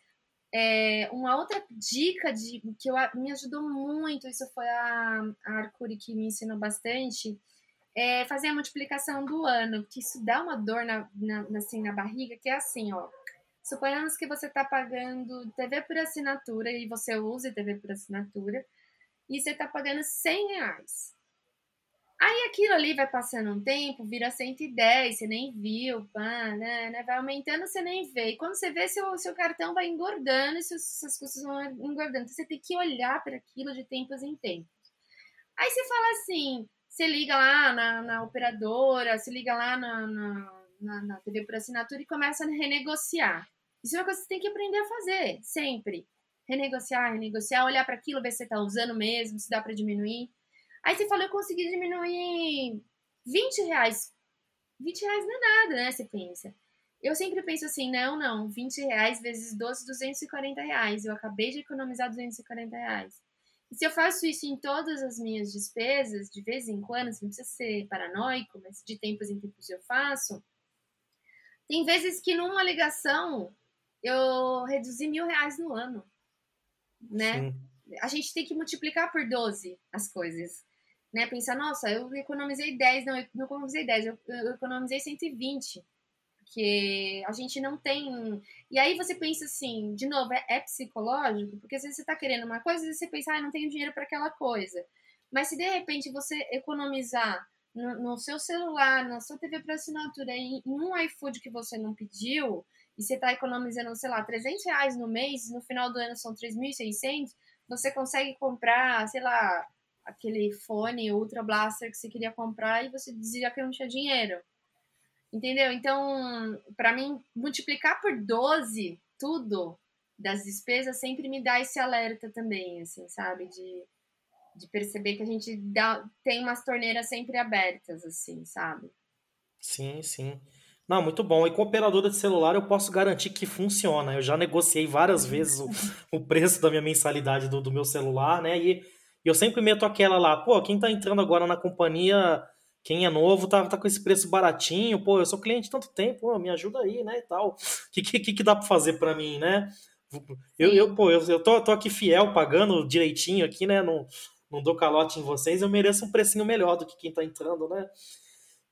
Uma outra dica que me ajudou muito, isso foi a Arcuri que me ensinou bastante, é fazer a multiplicação do ano, que isso dá uma dor na barriga, que é assim, ó. Suponhamos que você está pagando TV por assinatura e você usa TV por assinatura e você está pagando R$100. Aí aquilo ali vai passando um tempo, vira 110, você nem viu, vai aumentando, você nem vê. E quando você vê, seu cartão vai engordando e seus custos vão engordando. Então, você tem que olhar para aquilo de tempos em tempos. Aí você fala assim, você liga lá na operadora, você liga lá na TV por assinatura e começa a renegociar. Isso é uma coisa que você tem que aprender a fazer, sempre. Renegociar, olhar para aquilo, ver se você está usando mesmo, se dá para diminuir. Aí você fala, eu consegui diminuir R$20. R$20 não é nada, né? Você pensa. Eu sempre penso assim, não, R$20 vezes 12, R$240. Eu acabei de economizar R$240. E se eu faço isso em todas as minhas despesas, de vez em quando, não precisa ser paranoico, mas de tempos em tempos eu faço. Tem vezes que numa ligação eu reduzi R$1.000 no ano, né? Sim. A gente tem que multiplicar por 12 as coisas, né? Pensar, nossa, eu economizei 10, não economizei 10, eu economizei 120, porque a gente não tem... E aí você pensa assim, de novo, é psicológico, porque às vezes você tá querendo uma coisa, às vezes você pensa, eu não tenho dinheiro para aquela coisa. Mas se de repente você economizar no seu celular, na sua TV para assinatura, em um iFood que você não pediu, e você está economizando, sei lá, R$300 no mês, no final do ano são 3.600, você consegue comprar, sei lá, aquele fone Ultra Blaster que você queria comprar e você dizia que não tinha dinheiro. Entendeu? Então, para mim, multiplicar por 12 tudo das despesas sempre me dá esse alerta também, assim, sabe? De perceber que a gente tem umas torneiras sempre abertas, assim, sabe? Sim, sim. Não, muito bom. E com operadora de celular eu posso garantir que funciona. Eu já negociei várias vezes o preço da minha mensalidade do meu celular, né? E eu sempre meto aquela lá, pô, quem tá entrando agora na companhia, quem é novo, tá com esse preço baratinho, pô, eu sou cliente tanto tempo, pô, me ajuda aí, né, e tal. O que dá pra fazer pra mim, né? Eu tô aqui fiel, pagando direitinho aqui, né? Não dou calote em vocês, eu mereço um precinho melhor do que quem tá entrando, né?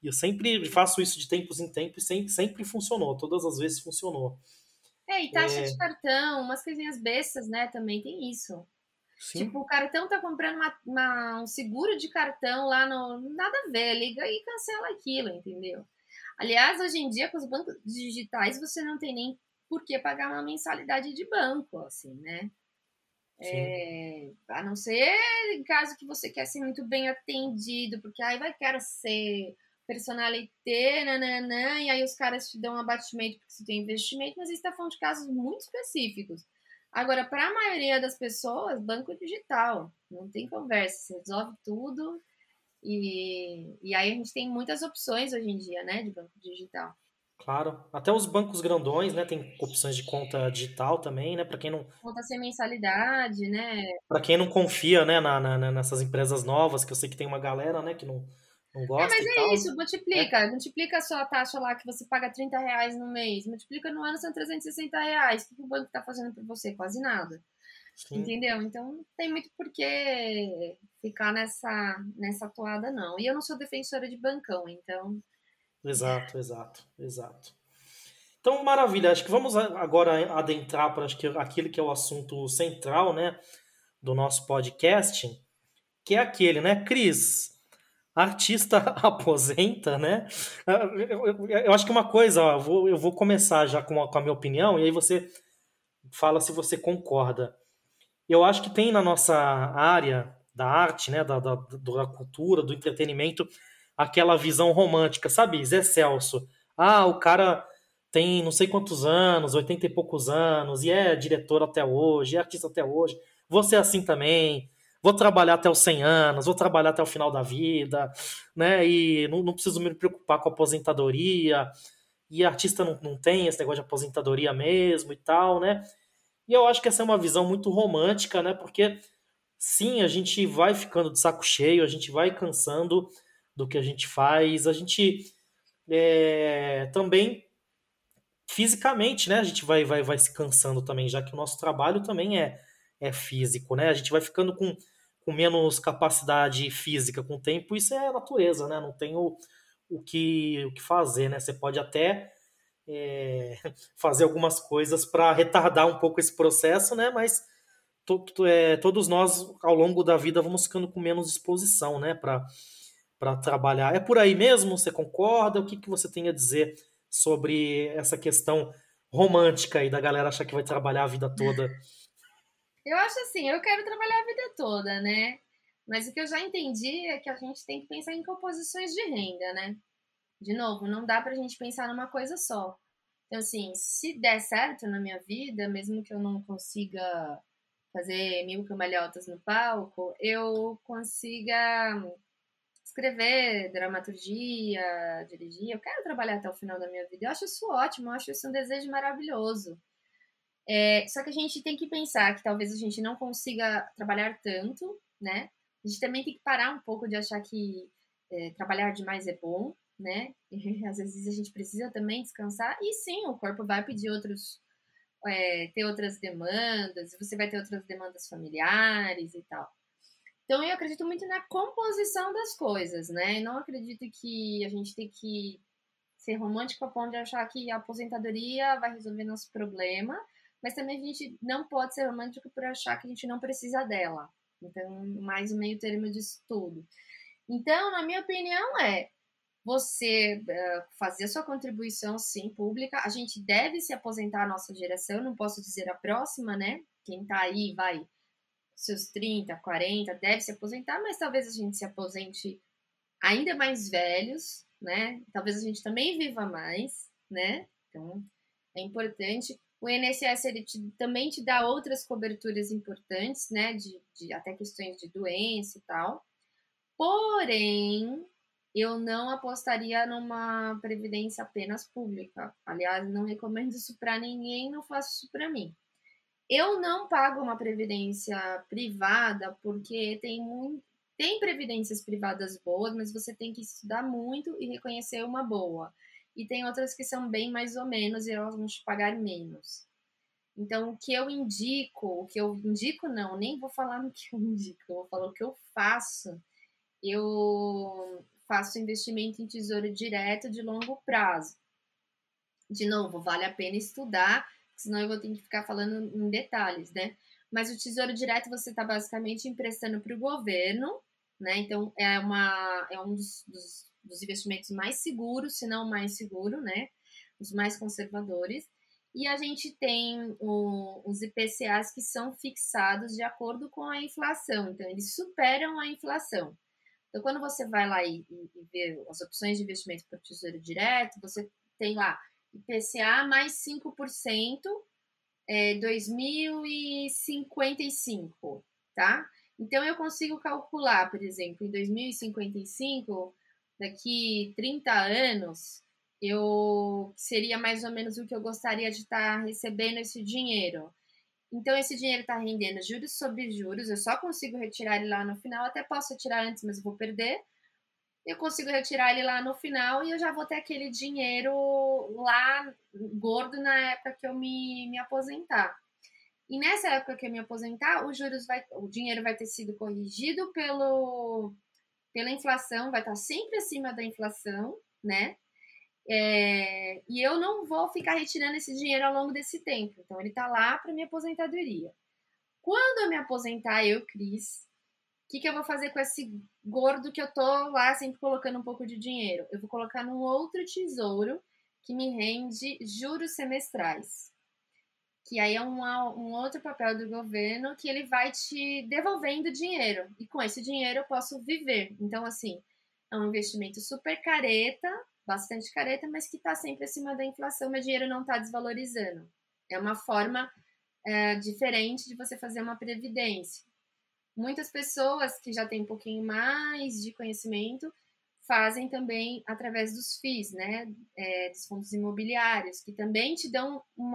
E eu sempre faço isso de tempos em tempos, sempre funcionou, todas as vezes funcionou. E taxa de cartão, umas coisinhas bestas, né, também tem isso. Sim. Tipo, o cartão tá comprando um seguro de cartão lá, nada a ver, liga e cancela aquilo, entendeu? Aliás, hoje em dia, com os bancos digitais, você não tem nem por que pagar uma mensalidade de banco, assim, né? A não ser em caso que você quer ser muito bem atendido, porque aí quero ser personalité, nananã, e aí os caras te dão um abatimento porque você tem investimento, mas isso tá falando de casos muito específicos. Agora, para a maioria das pessoas, banco digital, não tem conversa, você resolve tudo, e aí a gente tem muitas opções hoje em dia, né, de banco digital. Claro, até os bancos grandões, né, tem opções de conta digital também, né, para quem não... Conta sem mensalidade, né? Para quem não confia, né, nessas empresas novas, que eu sei que tem uma galera, né, que não gosta e tal. Mas é isso, multiplica a sua taxa lá que você paga R$30 no mês, multiplica no ano, são R$360, o que o banco tá fazendo por você? Quase nada. Sim. Entendeu? Então não tem muito por que ficar nessa toada, não. E eu não sou defensora de bancão, então... Exato. Então, maravilha. Acho que vamos agora adentrar para aquele que é o assunto central, né, do nosso podcast, que é aquele, né, Cris, artista aposenta, né? Eu acho que uma coisa, ó, eu vou começar já com a minha opinião, e aí você fala se você concorda. Eu acho que tem na nossa área da arte, né, da cultura, do entretenimento, aquela visão romântica, sabe? Zé Celso. Ah, o cara tem não sei quantos anos, 80 e poucos anos, e é diretor até hoje, é artista até hoje. Vou ser assim também. Vou trabalhar até os 100 anos, vou trabalhar até o final da vida, né? E não preciso me preocupar com a aposentadoria. E artista não tem esse negócio de aposentadoria mesmo e tal, né? E eu acho que essa é uma visão muito romântica, né? Porque, sim, a gente vai ficando de saco cheio, a gente vai cansando do que a gente faz, a gente também fisicamente, né? A gente vai se cansando também, já que o nosso trabalho também é físico, né? A gente vai ficando com menos capacidade física com o tempo, isso é natureza, né? Não tem o que fazer, né? Você pode até fazer algumas coisas para retardar um pouco esse processo, né? Mas todos nós, ao longo da vida, vamos ficando com menos disposição, né? Para trabalhar. É por aí mesmo? Você concorda? O que você tem a dizer sobre essa questão romântica aí da galera achar que vai trabalhar a vida toda? Eu acho assim, eu quero trabalhar a vida toda, né? Mas o que eu já entendi é que a gente tem que pensar em composições de renda, né? De novo, não dá pra gente pensar numa coisa só. Então, assim, se der certo na minha vida, mesmo que eu não consiga fazer 1000 cambalhotas no palco, eu consiga escrever dramaturgia, dirigir. Eu quero trabalhar até o final da minha vida. Eu acho isso ótimo, eu acho isso um desejo maravilhoso. Só que a gente tem que pensar que talvez a gente não consiga trabalhar tanto, né? A gente também tem que parar um pouco de achar que trabalhar demais é bom, né? E, às vezes a gente precisa também descansar. E sim, o corpo vai pedir ter outras demandas. Você vai ter outras demandas familiares e tal. Então eu acredito muito na composição das coisas, né? Eu não acredito que a gente tem que ser romântico a ponto de achar que a aposentadoria vai resolver nosso problema. Mas também a gente não pode ser romântico por achar que a gente não precisa dela. Então, mais um meio termo disso tudo. Então, na minha opinião, você fazer a sua contribuição, sim, pública. A gente deve se aposentar, a nossa geração, não posso dizer a próxima, né? Quem tá aí vai seus 30, 40, deve se aposentar, mas talvez a gente se aposente ainda mais velhos, né? Talvez a gente também viva mais, né? Então, é importante. O INSS ele também te dá outras coberturas importantes, né? De até questões de doença e tal. Porém, eu não apostaria numa previdência apenas pública. Aliás, não recomendo isso para ninguém, não faço isso para mim. Eu não pago uma previdência privada porque tem previdências privadas boas, mas você tem que estudar muito e reconhecer uma boa. E tem outras que são bem mais ou menos e elas vão te pagar menos. Então, vou falar o que eu faço. Eu faço investimento em tesouro direto de longo prazo. De novo, vale a pena estudar, senão eu vou ter que ficar falando em detalhes, né? Mas o tesouro direto você está basicamente emprestando para o governo, né? Então, é um dos investimentos mais seguros, se não mais seguro, né? Os mais conservadores. E a gente tem os IPCAs que são fixados de acordo com a inflação. Então, eles superam a inflação. Então, quando você vai lá e vê as opções de investimento para o Tesouro Direto, você tem lá IPCA mais 5%, 2055, tá? Então, eu consigo calcular, por exemplo, em 2055... daqui 30 anos, seria mais ou menos o que eu gostaria de estar recebendo esse dinheiro. Então, esse dinheiro está rendendo juros sobre juros, eu só consigo retirar ele lá no final, até posso retirar antes, mas eu vou perder. Eu consigo retirar ele lá no final e eu já vou ter aquele dinheiro lá, gordo, na época que eu me aposentar. E nessa época que eu me aposentar, o dinheiro vai ter sido corrigido pela inflação, vai estar sempre acima da inflação, né? E eu não vou ficar retirando esse dinheiro ao longo desse tempo. Então, ele está lá para minha aposentadoria. Quando eu me aposentar, Cris, o que eu vou fazer com esse gordo que eu tô lá sempre colocando um pouco de dinheiro? Eu vou colocar num outro tesouro que me rende juros semestrais. Que aí é um outro papel do governo que ele vai te devolvendo dinheiro. E com esse dinheiro eu posso viver. Então, assim, é um investimento super careta, bastante careta, mas que está sempre acima da inflação. Meu dinheiro não está desvalorizando. É uma forma diferente de você fazer uma previdência. Muitas pessoas que já têm um pouquinho mais de conhecimento fazem também através dos FIIs, né? Dos fundos imobiliários, que também te dão um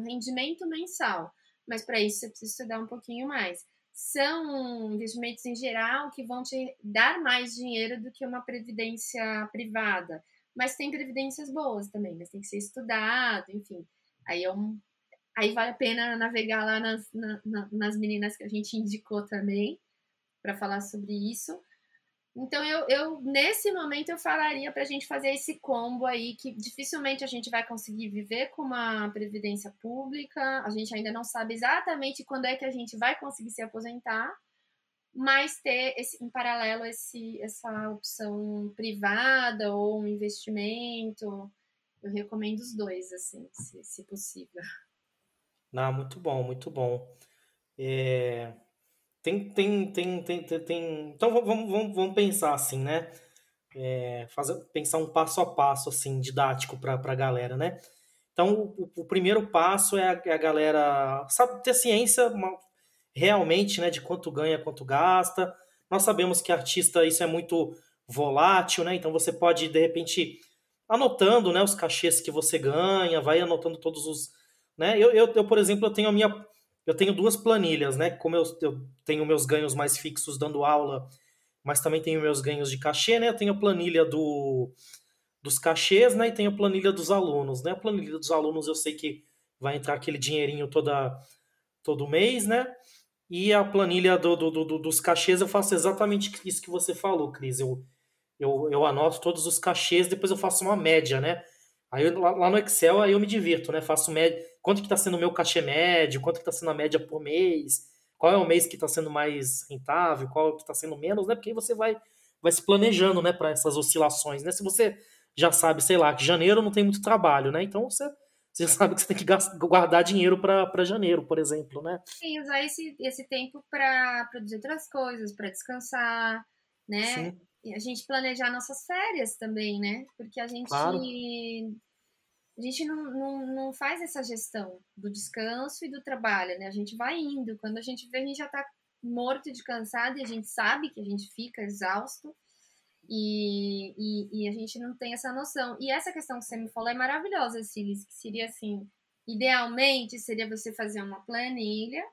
rendimento mensal, mas para isso você precisa estudar um pouquinho mais. São investimentos em geral que vão te dar mais dinheiro do que uma previdência privada, mas tem previdências boas também, mas tem que ser estudado, enfim. Aí vale a pena navegar lá nas meninas que a gente indicou também para falar sobre isso. Então, eu nesse momento, eu falaria para a gente fazer esse combo aí, que dificilmente a gente vai conseguir viver com uma previdência pública, a gente ainda não sabe exatamente quando é que a gente vai conseguir se aposentar, mas ter em paralelo essa opção privada ou um investimento. Eu recomendo os dois, assim, se possível. Não, muito bom, muito bom. Então vamos pensar assim, né? Pensar um passo a passo assim, didático para a galera, né? Então o primeiro passo é a galera sabe ter ciência realmente, né, de quanto ganha, quanto gasta. Nós sabemos que artista isso é muito volátil, né? Então você pode de repente anotando, né, os cachês que você ganha, vai anotando todos os, né? Eu por exemplo, eu tenho duas planilhas, né? Como eu tenho meus ganhos mais fixos dando aula, mas também tenho meus ganhos de cachê, né? Eu tenho a planilha dos cachês, né? E tenho a planilha dos alunos, né? A planilha dos alunos eu sei que vai entrar aquele dinheirinho todo mês, né? E a planilha dos cachês eu faço exatamente isso que você falou, Cris. Eu anoto todos os cachês, depois eu faço uma média, né? Aí lá no Excel aí eu me divirto, né? Faço média. Quanto que está sendo o meu cachê médio? Quanto que está sendo a média por mês? Qual é o mês que está sendo mais rentável? Qual que está sendo menos, né? Porque aí você vai se planejando, né, para essas oscilações, né? Se você já sabe, sei lá, que janeiro não tem muito trabalho, né? Então você sabe que você tem que guardar dinheiro para janeiro, por exemplo, né? Sim, usar esse tempo para produzir outras coisas, para descansar, né? Sim. A gente planejar nossas férias também, né? Porque a gente, claro, a gente não faz essa gestão do descanso e do trabalho, né? A gente vai indo. Quando a gente vê, a gente já tá morto de cansado e a gente sabe que a gente fica exausto e a gente não tem essa noção. E essa questão que você me falou é maravilhosa, Siles, que seria assim, idealmente seria você fazer uma planilha,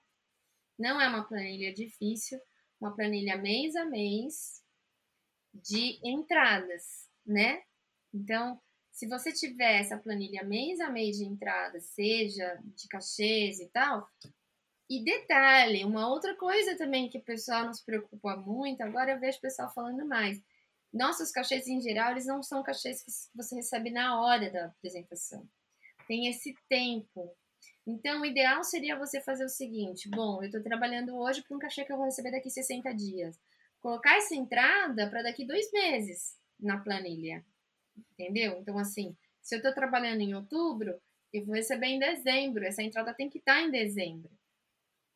não é uma planilha difícil, uma planilha mês a mês, de entradas, né? Então, se você tiver essa planilha mês a mês de entradas, seja de cachês e tal, e detalhe, uma outra coisa também que o pessoal não se preocupa muito, agora eu vejo o pessoal falando mais, nossos cachês em geral, eles não são cachês que você recebe na hora da apresentação, tem esse tempo. Então, o ideal seria você fazer o seguinte, bom, eu estou trabalhando hoje para um cachê que eu vou receber daqui 60 dias, colocar essa entrada para daqui 2 meses na planilha, entendeu? Então, assim, se eu estou trabalhando em outubro, eu vou receber em dezembro, essa entrada tem que estar em dezembro,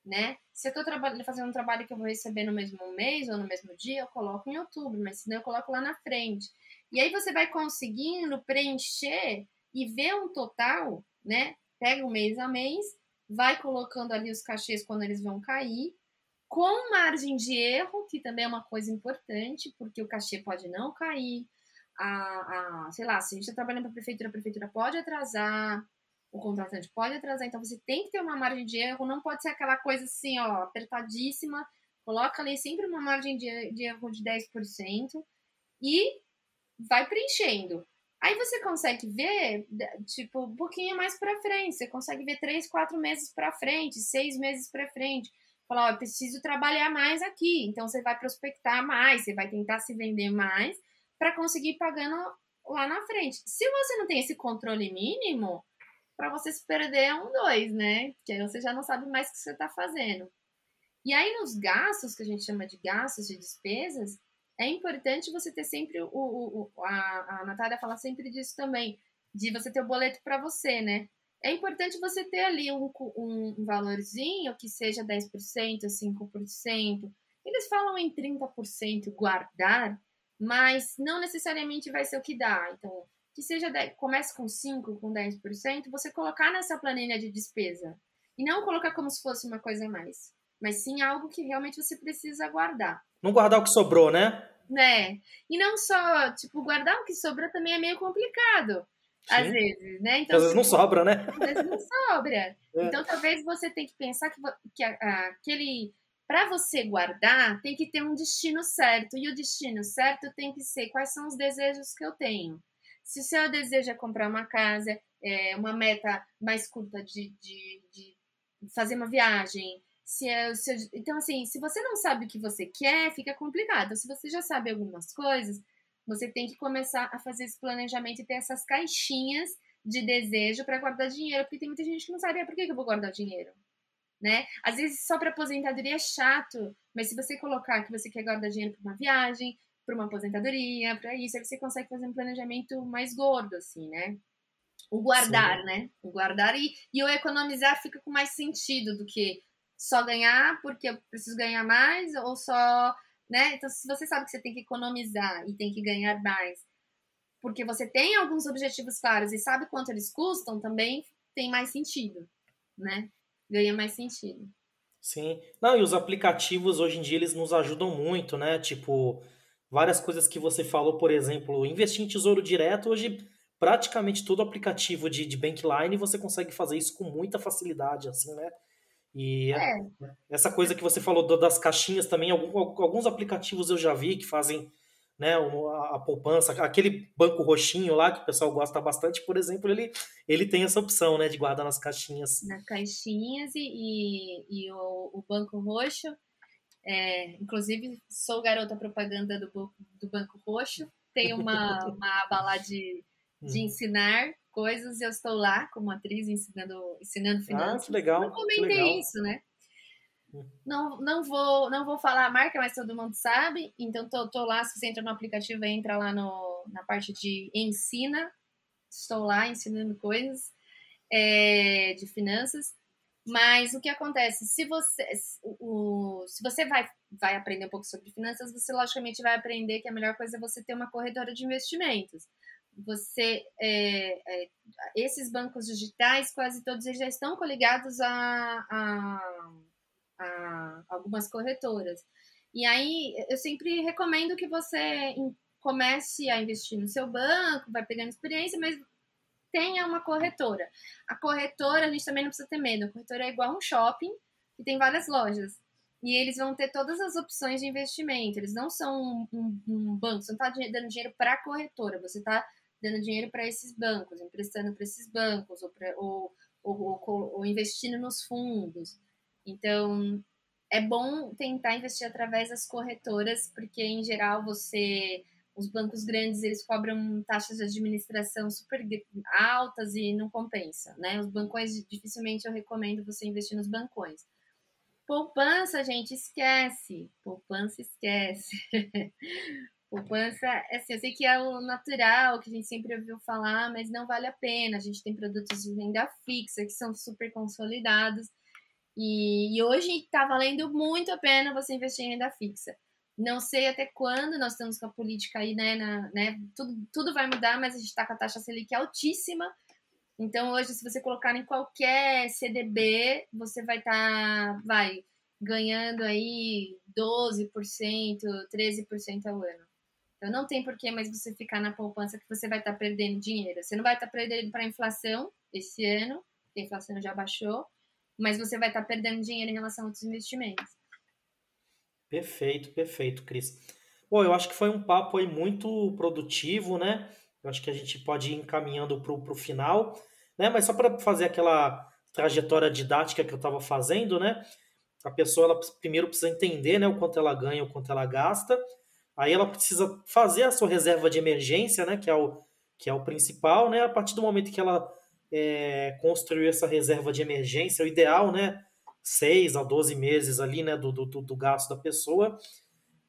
né? Se eu estou fazendo um trabalho que eu vou receber no mesmo mês ou no mesmo dia, eu coloco em outubro, mas senão eu coloco lá na frente. E aí você vai conseguindo preencher e ver um total, né? Pega o mês a mês, vai colocando ali os cachês quando eles vão cair, com margem de erro, que também é uma coisa importante, porque o cachê pode não cair, sei lá, se a gente está trabalhando para a prefeitura pode atrasar, o contratante pode atrasar, então você tem que ter uma margem de erro, não pode ser aquela coisa assim, ó, apertadíssima, coloca ali sempre uma margem de erro de 10% e vai preenchendo. Aí você consegue ver, tipo, um pouquinho mais para frente, você consegue ver 3, 4 meses para frente, 6 meses para frente, falar, ó, eu preciso trabalhar mais aqui, então você vai prospectar mais, você vai tentar se vender mais para conseguir ir pagando lá na frente. Se você não tem esse controle mínimo, para você se perder é 1, 2, né? Porque aí você já não sabe mais o que você está fazendo. E aí nos gastos, que a gente chama de gastos, de despesas, é importante você ter sempre, a Natália fala sempre disso também, de você ter o boleto para você, né? É importante você ter ali um valorzinho, que seja 10%, 5%. Eles falam em 30% guardar, mas não necessariamente vai ser o que dá. Então, que seja 10, comece com 5%, com 10%, você colocar nessa planilha de despesa. E não colocar como se fosse uma coisa a mais. Mas sim algo que realmente você precisa guardar. Não guardar o que sobrou, né? É. E não só, tipo, guardar o que sobrou também é meio complicado. Sim. Às vezes, né? Então, às vezes não sobra, né? Às vezes não sobra. Então, talvez você tenha que pensar que aquele... Para você guardar, tem que ter um destino certo. E o destino certo tem que ser quais são os desejos que eu tenho. Se o senhor deseja comprar uma casa, uma meta mais curta de fazer uma viagem, então, assim, se você não sabe o que você quer, fica complicado. Se você já sabe algumas coisas, você tem que começar a fazer esse planejamento e ter essas caixinhas de desejo para guardar dinheiro, porque tem muita gente que não sabe por que eu vou guardar dinheiro, né? Às vezes só para aposentadoria é chato, mas se você colocar que você quer guardar dinheiro para uma viagem, para uma aposentadoria, para isso, aí você consegue fazer um planejamento mais gordo, assim, né? O guardar, sim, né? O guardar e o economizar fica com mais sentido do que só ganhar porque eu preciso ganhar mais ou só, né? Então, se você sabe que você tem que economizar e tem que ganhar mais, porque você tem alguns objetivos claros e sabe quanto eles custam, também tem mais sentido, né? Ganha mais sentido. Sim. Não, e os aplicativos, hoje em dia, eles nos ajudam muito, né? Tipo, várias coisas que você falou, por exemplo, investir em Tesouro Direto, hoje praticamente todo aplicativo de bankline você consegue fazer isso com muita facilidade, assim, né? E essa coisa que você falou das caixinhas também, alguns aplicativos eu já vi que fazem, né, a poupança, aquele banco roxinho lá que o pessoal gosta bastante, por exemplo, ele tem essa opção, né, de guardar nas caixinhas. Nas caixinhas e o banco roxo, inclusive sou garota propaganda do banco roxo, tem uma aba lá de ensinar coisas, eu estou lá como atriz ensinando finanças. Ah, que legal. Não comentei que legal. Isso, né? Não vou falar a marca, mas todo mundo sabe. Então, tô lá, se você entra no aplicativo, entra lá na parte de ensina. Estou lá ensinando coisas de finanças. Mas o que acontece? Se você vai aprender um pouco sobre finanças, você logicamente vai aprender que a melhor coisa é você ter uma corretora de investimentos. Esses bancos digitais, quase todos eles já estão coligados a algumas corretoras. E aí, eu sempre recomendo que você comece a investir no seu banco, vai pegando experiência, mas tenha uma corretora. A corretora, a gente também não precisa ter medo, a corretora é igual um shopping, que tem várias lojas. E eles vão ter todas as opções de investimento, eles não são um banco, você não está dando dinheiro para a corretora, você está dando dinheiro para esses bancos, emprestando para esses bancos, ou investindo nos fundos. Então, é bom tentar investir através das corretoras, porque, em geral, os bancos grandes, eles cobram taxas de administração super altas e não compensa, né? Os bancões, dificilmente eu recomendo você investir nos bancões. Poupança, gente, esquece. Poupança, esquece. Poupança, assim, eu sei que é o natural, que a gente sempre ouviu falar, mas não vale a pena. A gente tem produtos de renda fixa, que são super consolidados, e hoje está valendo muito a pena você investir em renda fixa. Não sei até quando nós estamos com a política aí, né? Tudo vai mudar, mas a gente está com a taxa Selic altíssima. Então, hoje, se você colocar em qualquer CDB, você vai estar ganhando aí 12%, 13% ao ano. Então, não tem porquê mais você ficar na poupança que você vai estar perdendo dinheiro. Você não vai estar perdendo para a inflação esse ano, porque a inflação já baixou. Mas você vai estar perdendo dinheiro em relação a outros investimentos. Perfeito, perfeito, Cris. Bom, eu acho que foi um papo aí muito produtivo, né? Eu acho que a gente pode ir encaminhando para o final, né? Mas só para fazer aquela trajetória didática que eu estava fazendo, né? A pessoa, ela primeiro precisa entender, né, o quanto ela ganha, o quanto ela gasta. Aí ela precisa fazer a sua reserva de emergência, né? Que é o principal, né? A partir do momento que ela construir essa reserva de emergência, o ideal, né, 6 a 12 meses ali, né, do gasto da pessoa,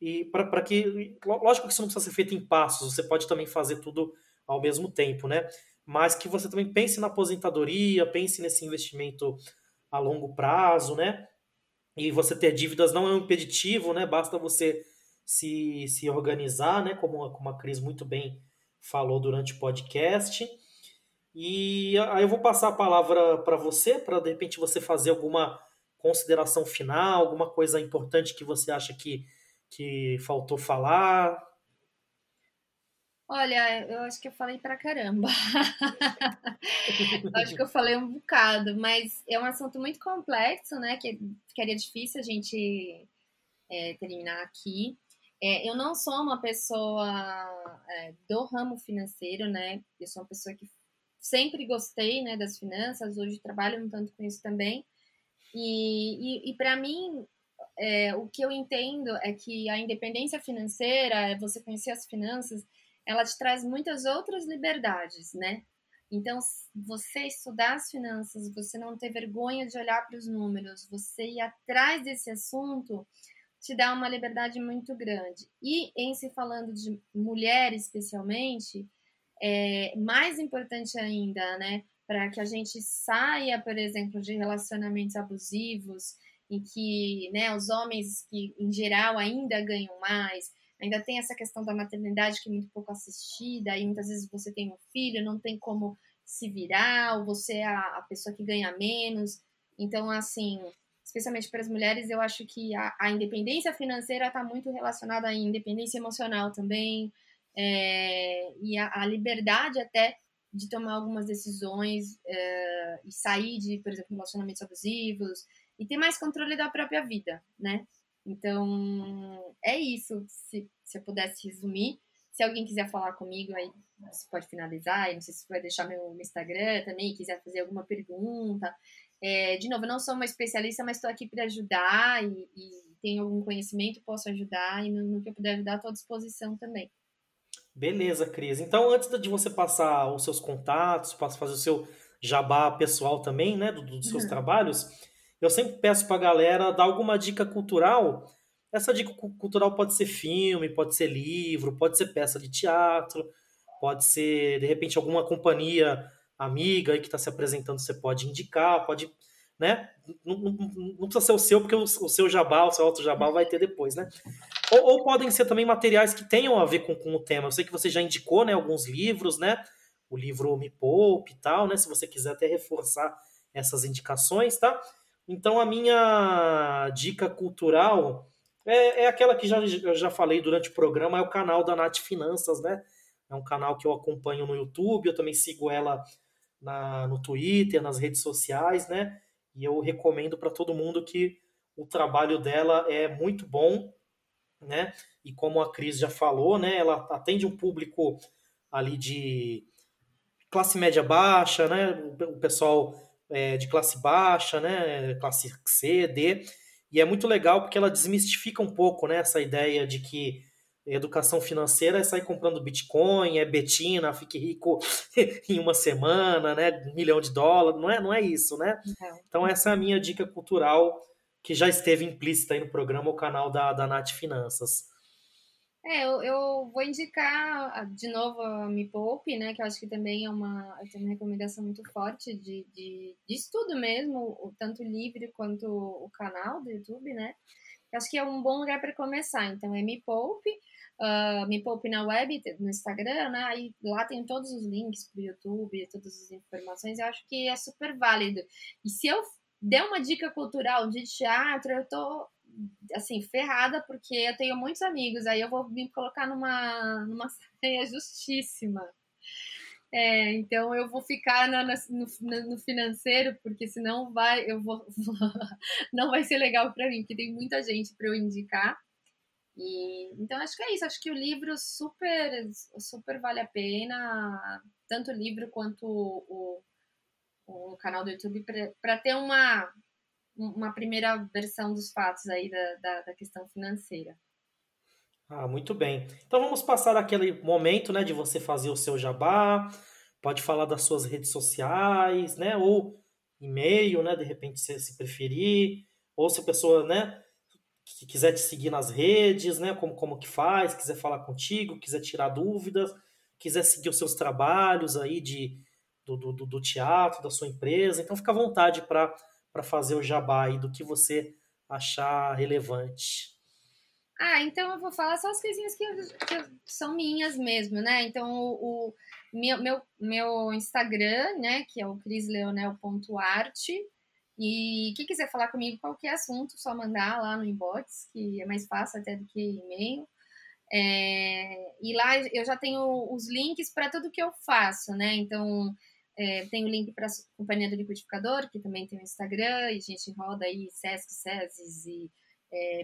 e para que, lógico que isso não precisa ser feito em passos, você pode também fazer tudo ao mesmo tempo, né, mas que você também pense na aposentadoria, pense nesse investimento a longo prazo, né, e você ter dívidas não é um impeditivo, né, basta você se organizar, né, como a Cris muito bem falou durante o podcast. E aí eu vou passar a palavra para você, para de repente você fazer alguma consideração final, alguma coisa importante que você acha que faltou falar. Olha, eu acho que eu falei pra caramba. Acho que eu falei um bocado, mas é um assunto muito complexo, né? Que ficaria difícil a gente terminar aqui. Eu não sou uma pessoa do ramo financeiro, né? Eu sou uma pessoa que sempre gostei, né, das finanças, hoje trabalho um tanto com isso também. E para mim, o que eu entendo é que a independência financeira, você conhecer as finanças, ela te traz muitas outras liberdades, né? Então, você estudar as finanças, você não ter vergonha de olhar para os números, você ir atrás desse assunto, te dá uma liberdade muito grande. E, em se falando de mulher especialmente, é mais importante ainda, né? Para que a gente saia, por exemplo, de relacionamentos abusivos, em que, né, os homens que, em geral, ainda ganham mais, ainda tem essa questão da maternidade que é muito pouco assistida, e muitas vezes você tem um filho, não tem como se virar, ou você é a pessoa que ganha menos. Então, assim, especialmente para as mulheres, eu acho que a independência financeira está muito relacionada à independência emocional também, e a liberdade até de tomar algumas decisões, e sair de, por exemplo, relacionamentos abusivos, e ter mais controle da própria vida, né? Então, é isso, se eu pudesse resumir. Se alguém quiser falar comigo, aí você pode finalizar, eu não sei se você vai deixar meu Instagram também, quiser fazer alguma pergunta. De novo, eu não sou uma especialista, mas estou aqui para ajudar, e tenho algum conhecimento, posso ajudar, e no que eu puder ajudar, estou à disposição também. Beleza, Cris. Então, antes de você passar os seus contatos, fazer o seu jabá pessoal também, né, dos seus trabalhos... Eu sempre peço para a galera dar alguma dica cultural. Essa dica cultural pode ser filme, pode ser livro, pode ser peça de teatro, pode ser, de repente, alguma companhia amiga aí que está se apresentando, você pode indicar, pode, né? Não precisa ser o seu, porque o seu jabá, o seu outro jabá vai ter depois, né? Ou podem ser também materiais que tenham a ver com o tema. Eu sei que você já indicou, né, alguns livros, né? O livro Me Poupe e tal, né? Se você quiser até reforçar essas indicações, tá? Então, a minha dica cultural é aquela que já falei durante o programa, é o canal da Nath Finanças, né? É um canal que eu acompanho no YouTube, eu também sigo ela no Twitter, nas redes sociais, né? E eu recomendo para todo mundo que o trabalho dela é muito bom, né? E como a Cris já falou, né? Ela atende um público ali de classe média baixa, né? O pessoal... de classe baixa, né, classe C, D, e é muito legal porque ela desmistifica um pouco, né, essa ideia de que educação financeira é sair comprando Bitcoin, é betina, fique rico em uma semana, né, $1 milhão, não é isso, né? Então essa é a minha dica cultural que já esteve implícita aí no programa, o canal da Nath Finanças. Eu vou indicar de novo a Me Poupe, né? Que eu acho que também eu tenho uma recomendação muito forte de estudo mesmo, tanto o livro quanto o canal do YouTube, né? Eu acho que é um bom lugar para começar. Então é Me Poupe, Me Poupe na web, no Instagram, né? Aí lá tem todos os links para o YouTube, todas as informações. Eu acho que é super válido. E se eu der uma dica cultural de teatro, eu tô assim, ferrada, porque eu tenho muitos amigos, aí eu vou me colocar numa saia justíssima. Então eu vou ficar no financeiro, porque senão não vai ser legal para mim, porque tem muita gente para eu indicar. Então acho que é isso, acho que o livro super, super vale a pena, tanto o livro quanto o canal do YouTube, para ter uma primeira versão dos fatos aí da questão financeira. Ah, muito bem. Então vamos passar aquele momento, né, de você fazer o seu jabá, pode falar das suas redes sociais, né, ou e-mail, né, de repente se preferir, ou se a pessoa, né, que quiser te seguir nas redes, né, como que faz, quiser falar contigo, quiser tirar dúvidas, quiser seguir os seus trabalhos aí do teatro, da sua empresa, então fica à vontade para fazer o jabá aí do que você achar relevante. Então eu vou falar só as coisinhas que são minhas mesmo, né? Então o meu Instagram, né, que é o crisleonel.arte, e quem quiser falar comigo qualquer assunto, só mandar lá no inbox, que é mais fácil até do que e-mail. E lá eu já tenho os links para tudo que eu faço, né? Então tem o link para a Companhia do Liquidificador, que também tem o Instagram, e a gente roda aí SESC, SESI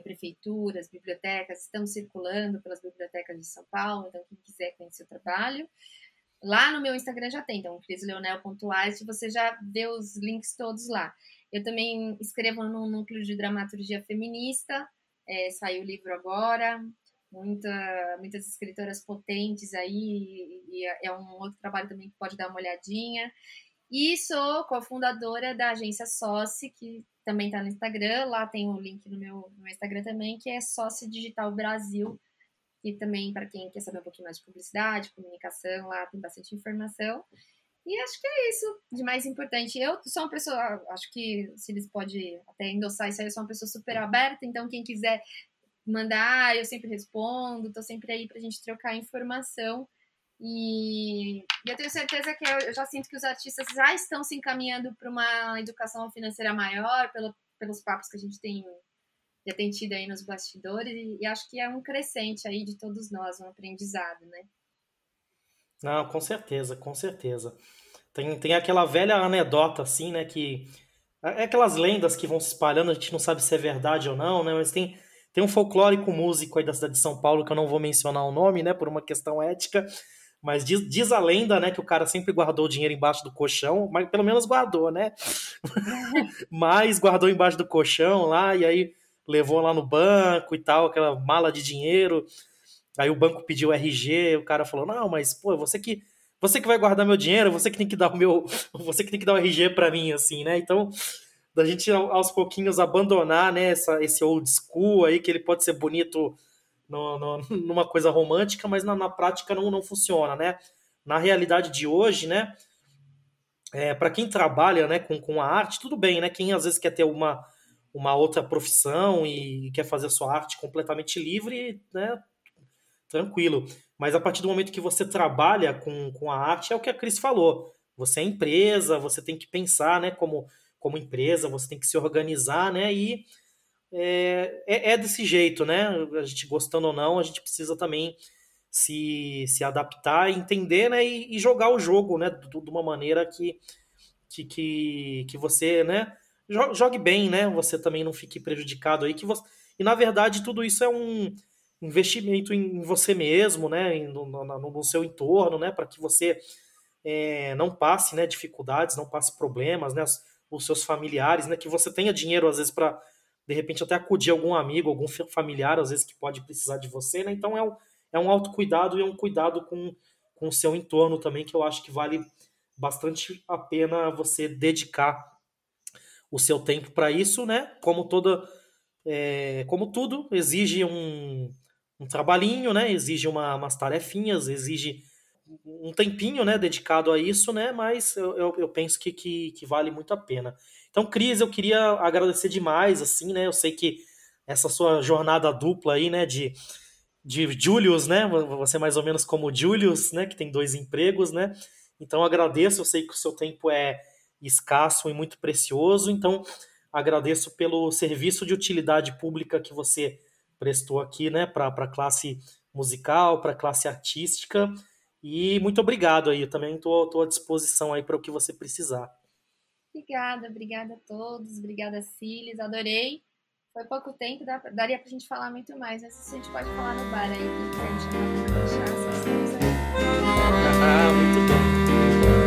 prefeituras, bibliotecas, estão circulando pelas bibliotecas de São Paulo, então quem quiser conhecer o trabalho. Lá no meu Instagram já tem, então crisleonel.art, você já vê os links todos lá. Eu também escrevo no Núcleo de Dramaturgia Feminista, saiu o livro agora, muitas escritoras potentes aí, e é um outro trabalho também que pode dar uma olhadinha. E sou cofundadora da Agência Socio, que também está no Instagram, lá tem um link no meu Instagram também, que é Soce Digital Brasil, e também para quem quer saber um pouquinho mais de publicidade, comunicação, lá tem bastante informação. E acho que é isso de mais importante. Eu sou uma pessoa, acho que o Siles pode até endossar isso aí, eu sou uma pessoa super aberta, então quem quiser mandar, eu sempre respondo, estou sempre aí para a gente trocar informação. E eu tenho certeza que eu já sinto que os artistas já estão se encaminhando para uma educação financeira maior, pelos papos que a gente já tem tido aí nos bastidores, e acho que é um crescente aí de todos nós, um aprendizado, né? Não, com certeza, com certeza. Tem aquela velha anedota, assim, né, que... É aquelas lendas que vão se espalhando, a gente não sabe se é verdade ou não, né, mas tem um folclórico músico aí da cidade de São Paulo, que eu não vou mencionar o nome, né, por uma questão ética, mas diz a lenda, né, que o cara sempre guardou o dinheiro embaixo do colchão, mas pelo menos guardou, né, mas guardou embaixo do colchão lá, e aí levou lá no banco e tal, aquela mala de dinheiro. Aí o banco pediu RG, o cara falou: "Não, mas pô, você que vai guardar meu dinheiro, você que tem que dar o RG para mim", assim, né? Então, da gente aos pouquinhos abandonar, né, esse old school aí, que ele pode ser bonito numa coisa romântica, mas na prática não funciona, né? Na realidade de hoje, né? Para quem trabalha, né, com a arte, tudo bem, né? Quem às vezes quer ter uma outra profissão e quer fazer a sua arte completamente livre, né? Tranquilo. Mas a partir do momento que você trabalha com a arte, é o que a Cris falou. Você é empresa, você tem que pensar, né, como empresa, você tem que se organizar, né? E é desse jeito, né? A gente gostando ou não, a gente precisa também se adaptar, entender, né, e jogar o jogo, né, de uma maneira que você, né, jogue bem, né? Você também não fique prejudicado aí. E, na verdade, tudo isso é um investimento em você mesmo, né? No seu entorno, né? Para que você não passe, né, dificuldades, não passe problemas, né? Os seus familiares, né? Que você tenha dinheiro, às vezes, para, de repente, até acudir algum amigo, algum familiar, às vezes, que pode precisar de você, né? Então, é um autocuidado e é um cuidado com o seu entorno também, que eu acho que vale bastante a pena você dedicar o seu tempo para isso, né? Como tudo, exige um trabalhinho, né? Exige umas tarefinhas, exige um tempinho, né, dedicado a isso, né? Mas eu penso que vale muito a pena. Então, Cris, eu queria agradecer demais, assim, né? Eu sei que essa sua jornada dupla aí, né, de Julius, né? Você é mais ou menos como o Julius, né? Que tem 2 empregos, né? Então, eu agradeço, eu sei que o seu tempo é escasso e muito precioso, então agradeço pelo serviço de utilidade pública que você prestou aqui, né, para a classe musical, para a classe artística, e muito obrigado aí, eu também estou à disposição aí para o que você precisar. Obrigada a todos, obrigada, Siles, adorei, foi pouco tempo, daria para a gente falar muito mais, mas isso a gente pode falar no bar aí, que a gente não vai deixar essas coisas aí. Ah, muito bem.